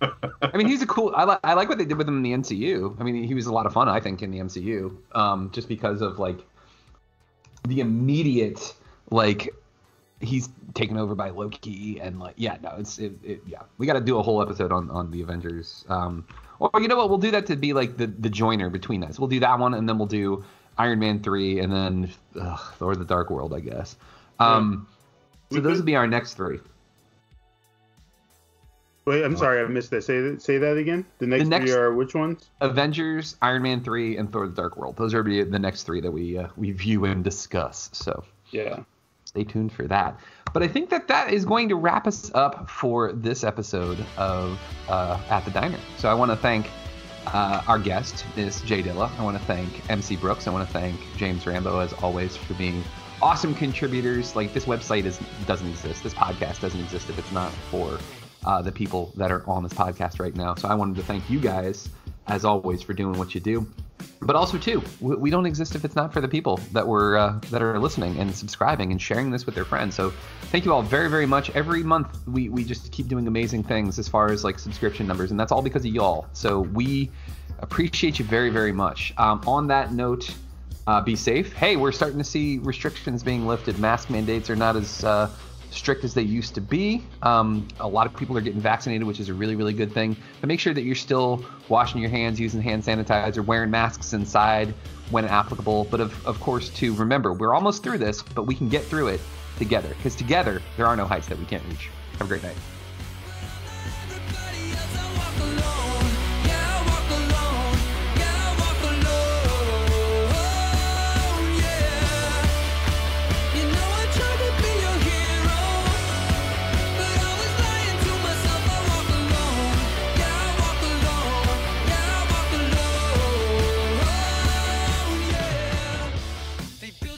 I mean he's a cool. I like I like what they did with him in the M C U. I mean he was a lot of fun, I think, in the M C U, um, just because of like the immediate like. He's taken over by Loki and like, yeah, no, it's, it, it yeah. We got to do a whole episode on, on the Avengers. Um, or you know what? We'll do that to be like the, the joiner between us. We'll do that one. And then we'll do Iron Man three and then ugh, Thor: The Dark World, I guess. Um, yeah. So those would be our next three. Wait, I'm oh. sorry. I missed that. Say that, say that again. The next, the next three are which ones? Avengers, Iron Man three and Thor: The Dark World. Those are the next three that we, uh, we view and discuss. So yeah. Stay tuned for that. But I think that that is going to wrap us up for this episode of uh, At the Diner. So I want to thank uh, our guest, Miz Jay Dilla. I want to thank M C Brooks. I want to thank James Rambo, as always, for being awesome contributors. Like, this website is doesn't exist. This podcast doesn't exist if it's not for uh, the people that are on this podcast right now. So I wanted to thank you guys, as always, for doing what you do. But also, too, we don't exist if it's not for the people that were uh, that are listening and subscribing and sharing this with their friends. So thank you all very, very much. Every month, we, we just keep doing amazing things as far as, like, subscription numbers. And that's all because of y'all. So we appreciate you very, very much. Um, on that note, uh, be safe. Hey, we're starting to see restrictions being lifted. Mask mandates are not as uh, strict as they used to be. Um, a lot of people are getting vaccinated, which is a really, really good thing. But make sure that you're still washing your hands, using hand sanitizer, wearing masks inside when applicable. But of, of course, too, remember, we're almost through this, but we can get through it together, because together there are no heights that we can't reach. Have a great night.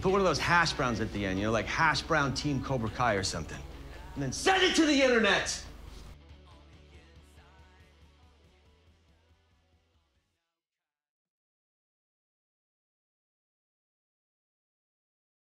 Put one of those hash browns at the end, you know, like hash brown team Cobra Kai or something. And then send it to the internet!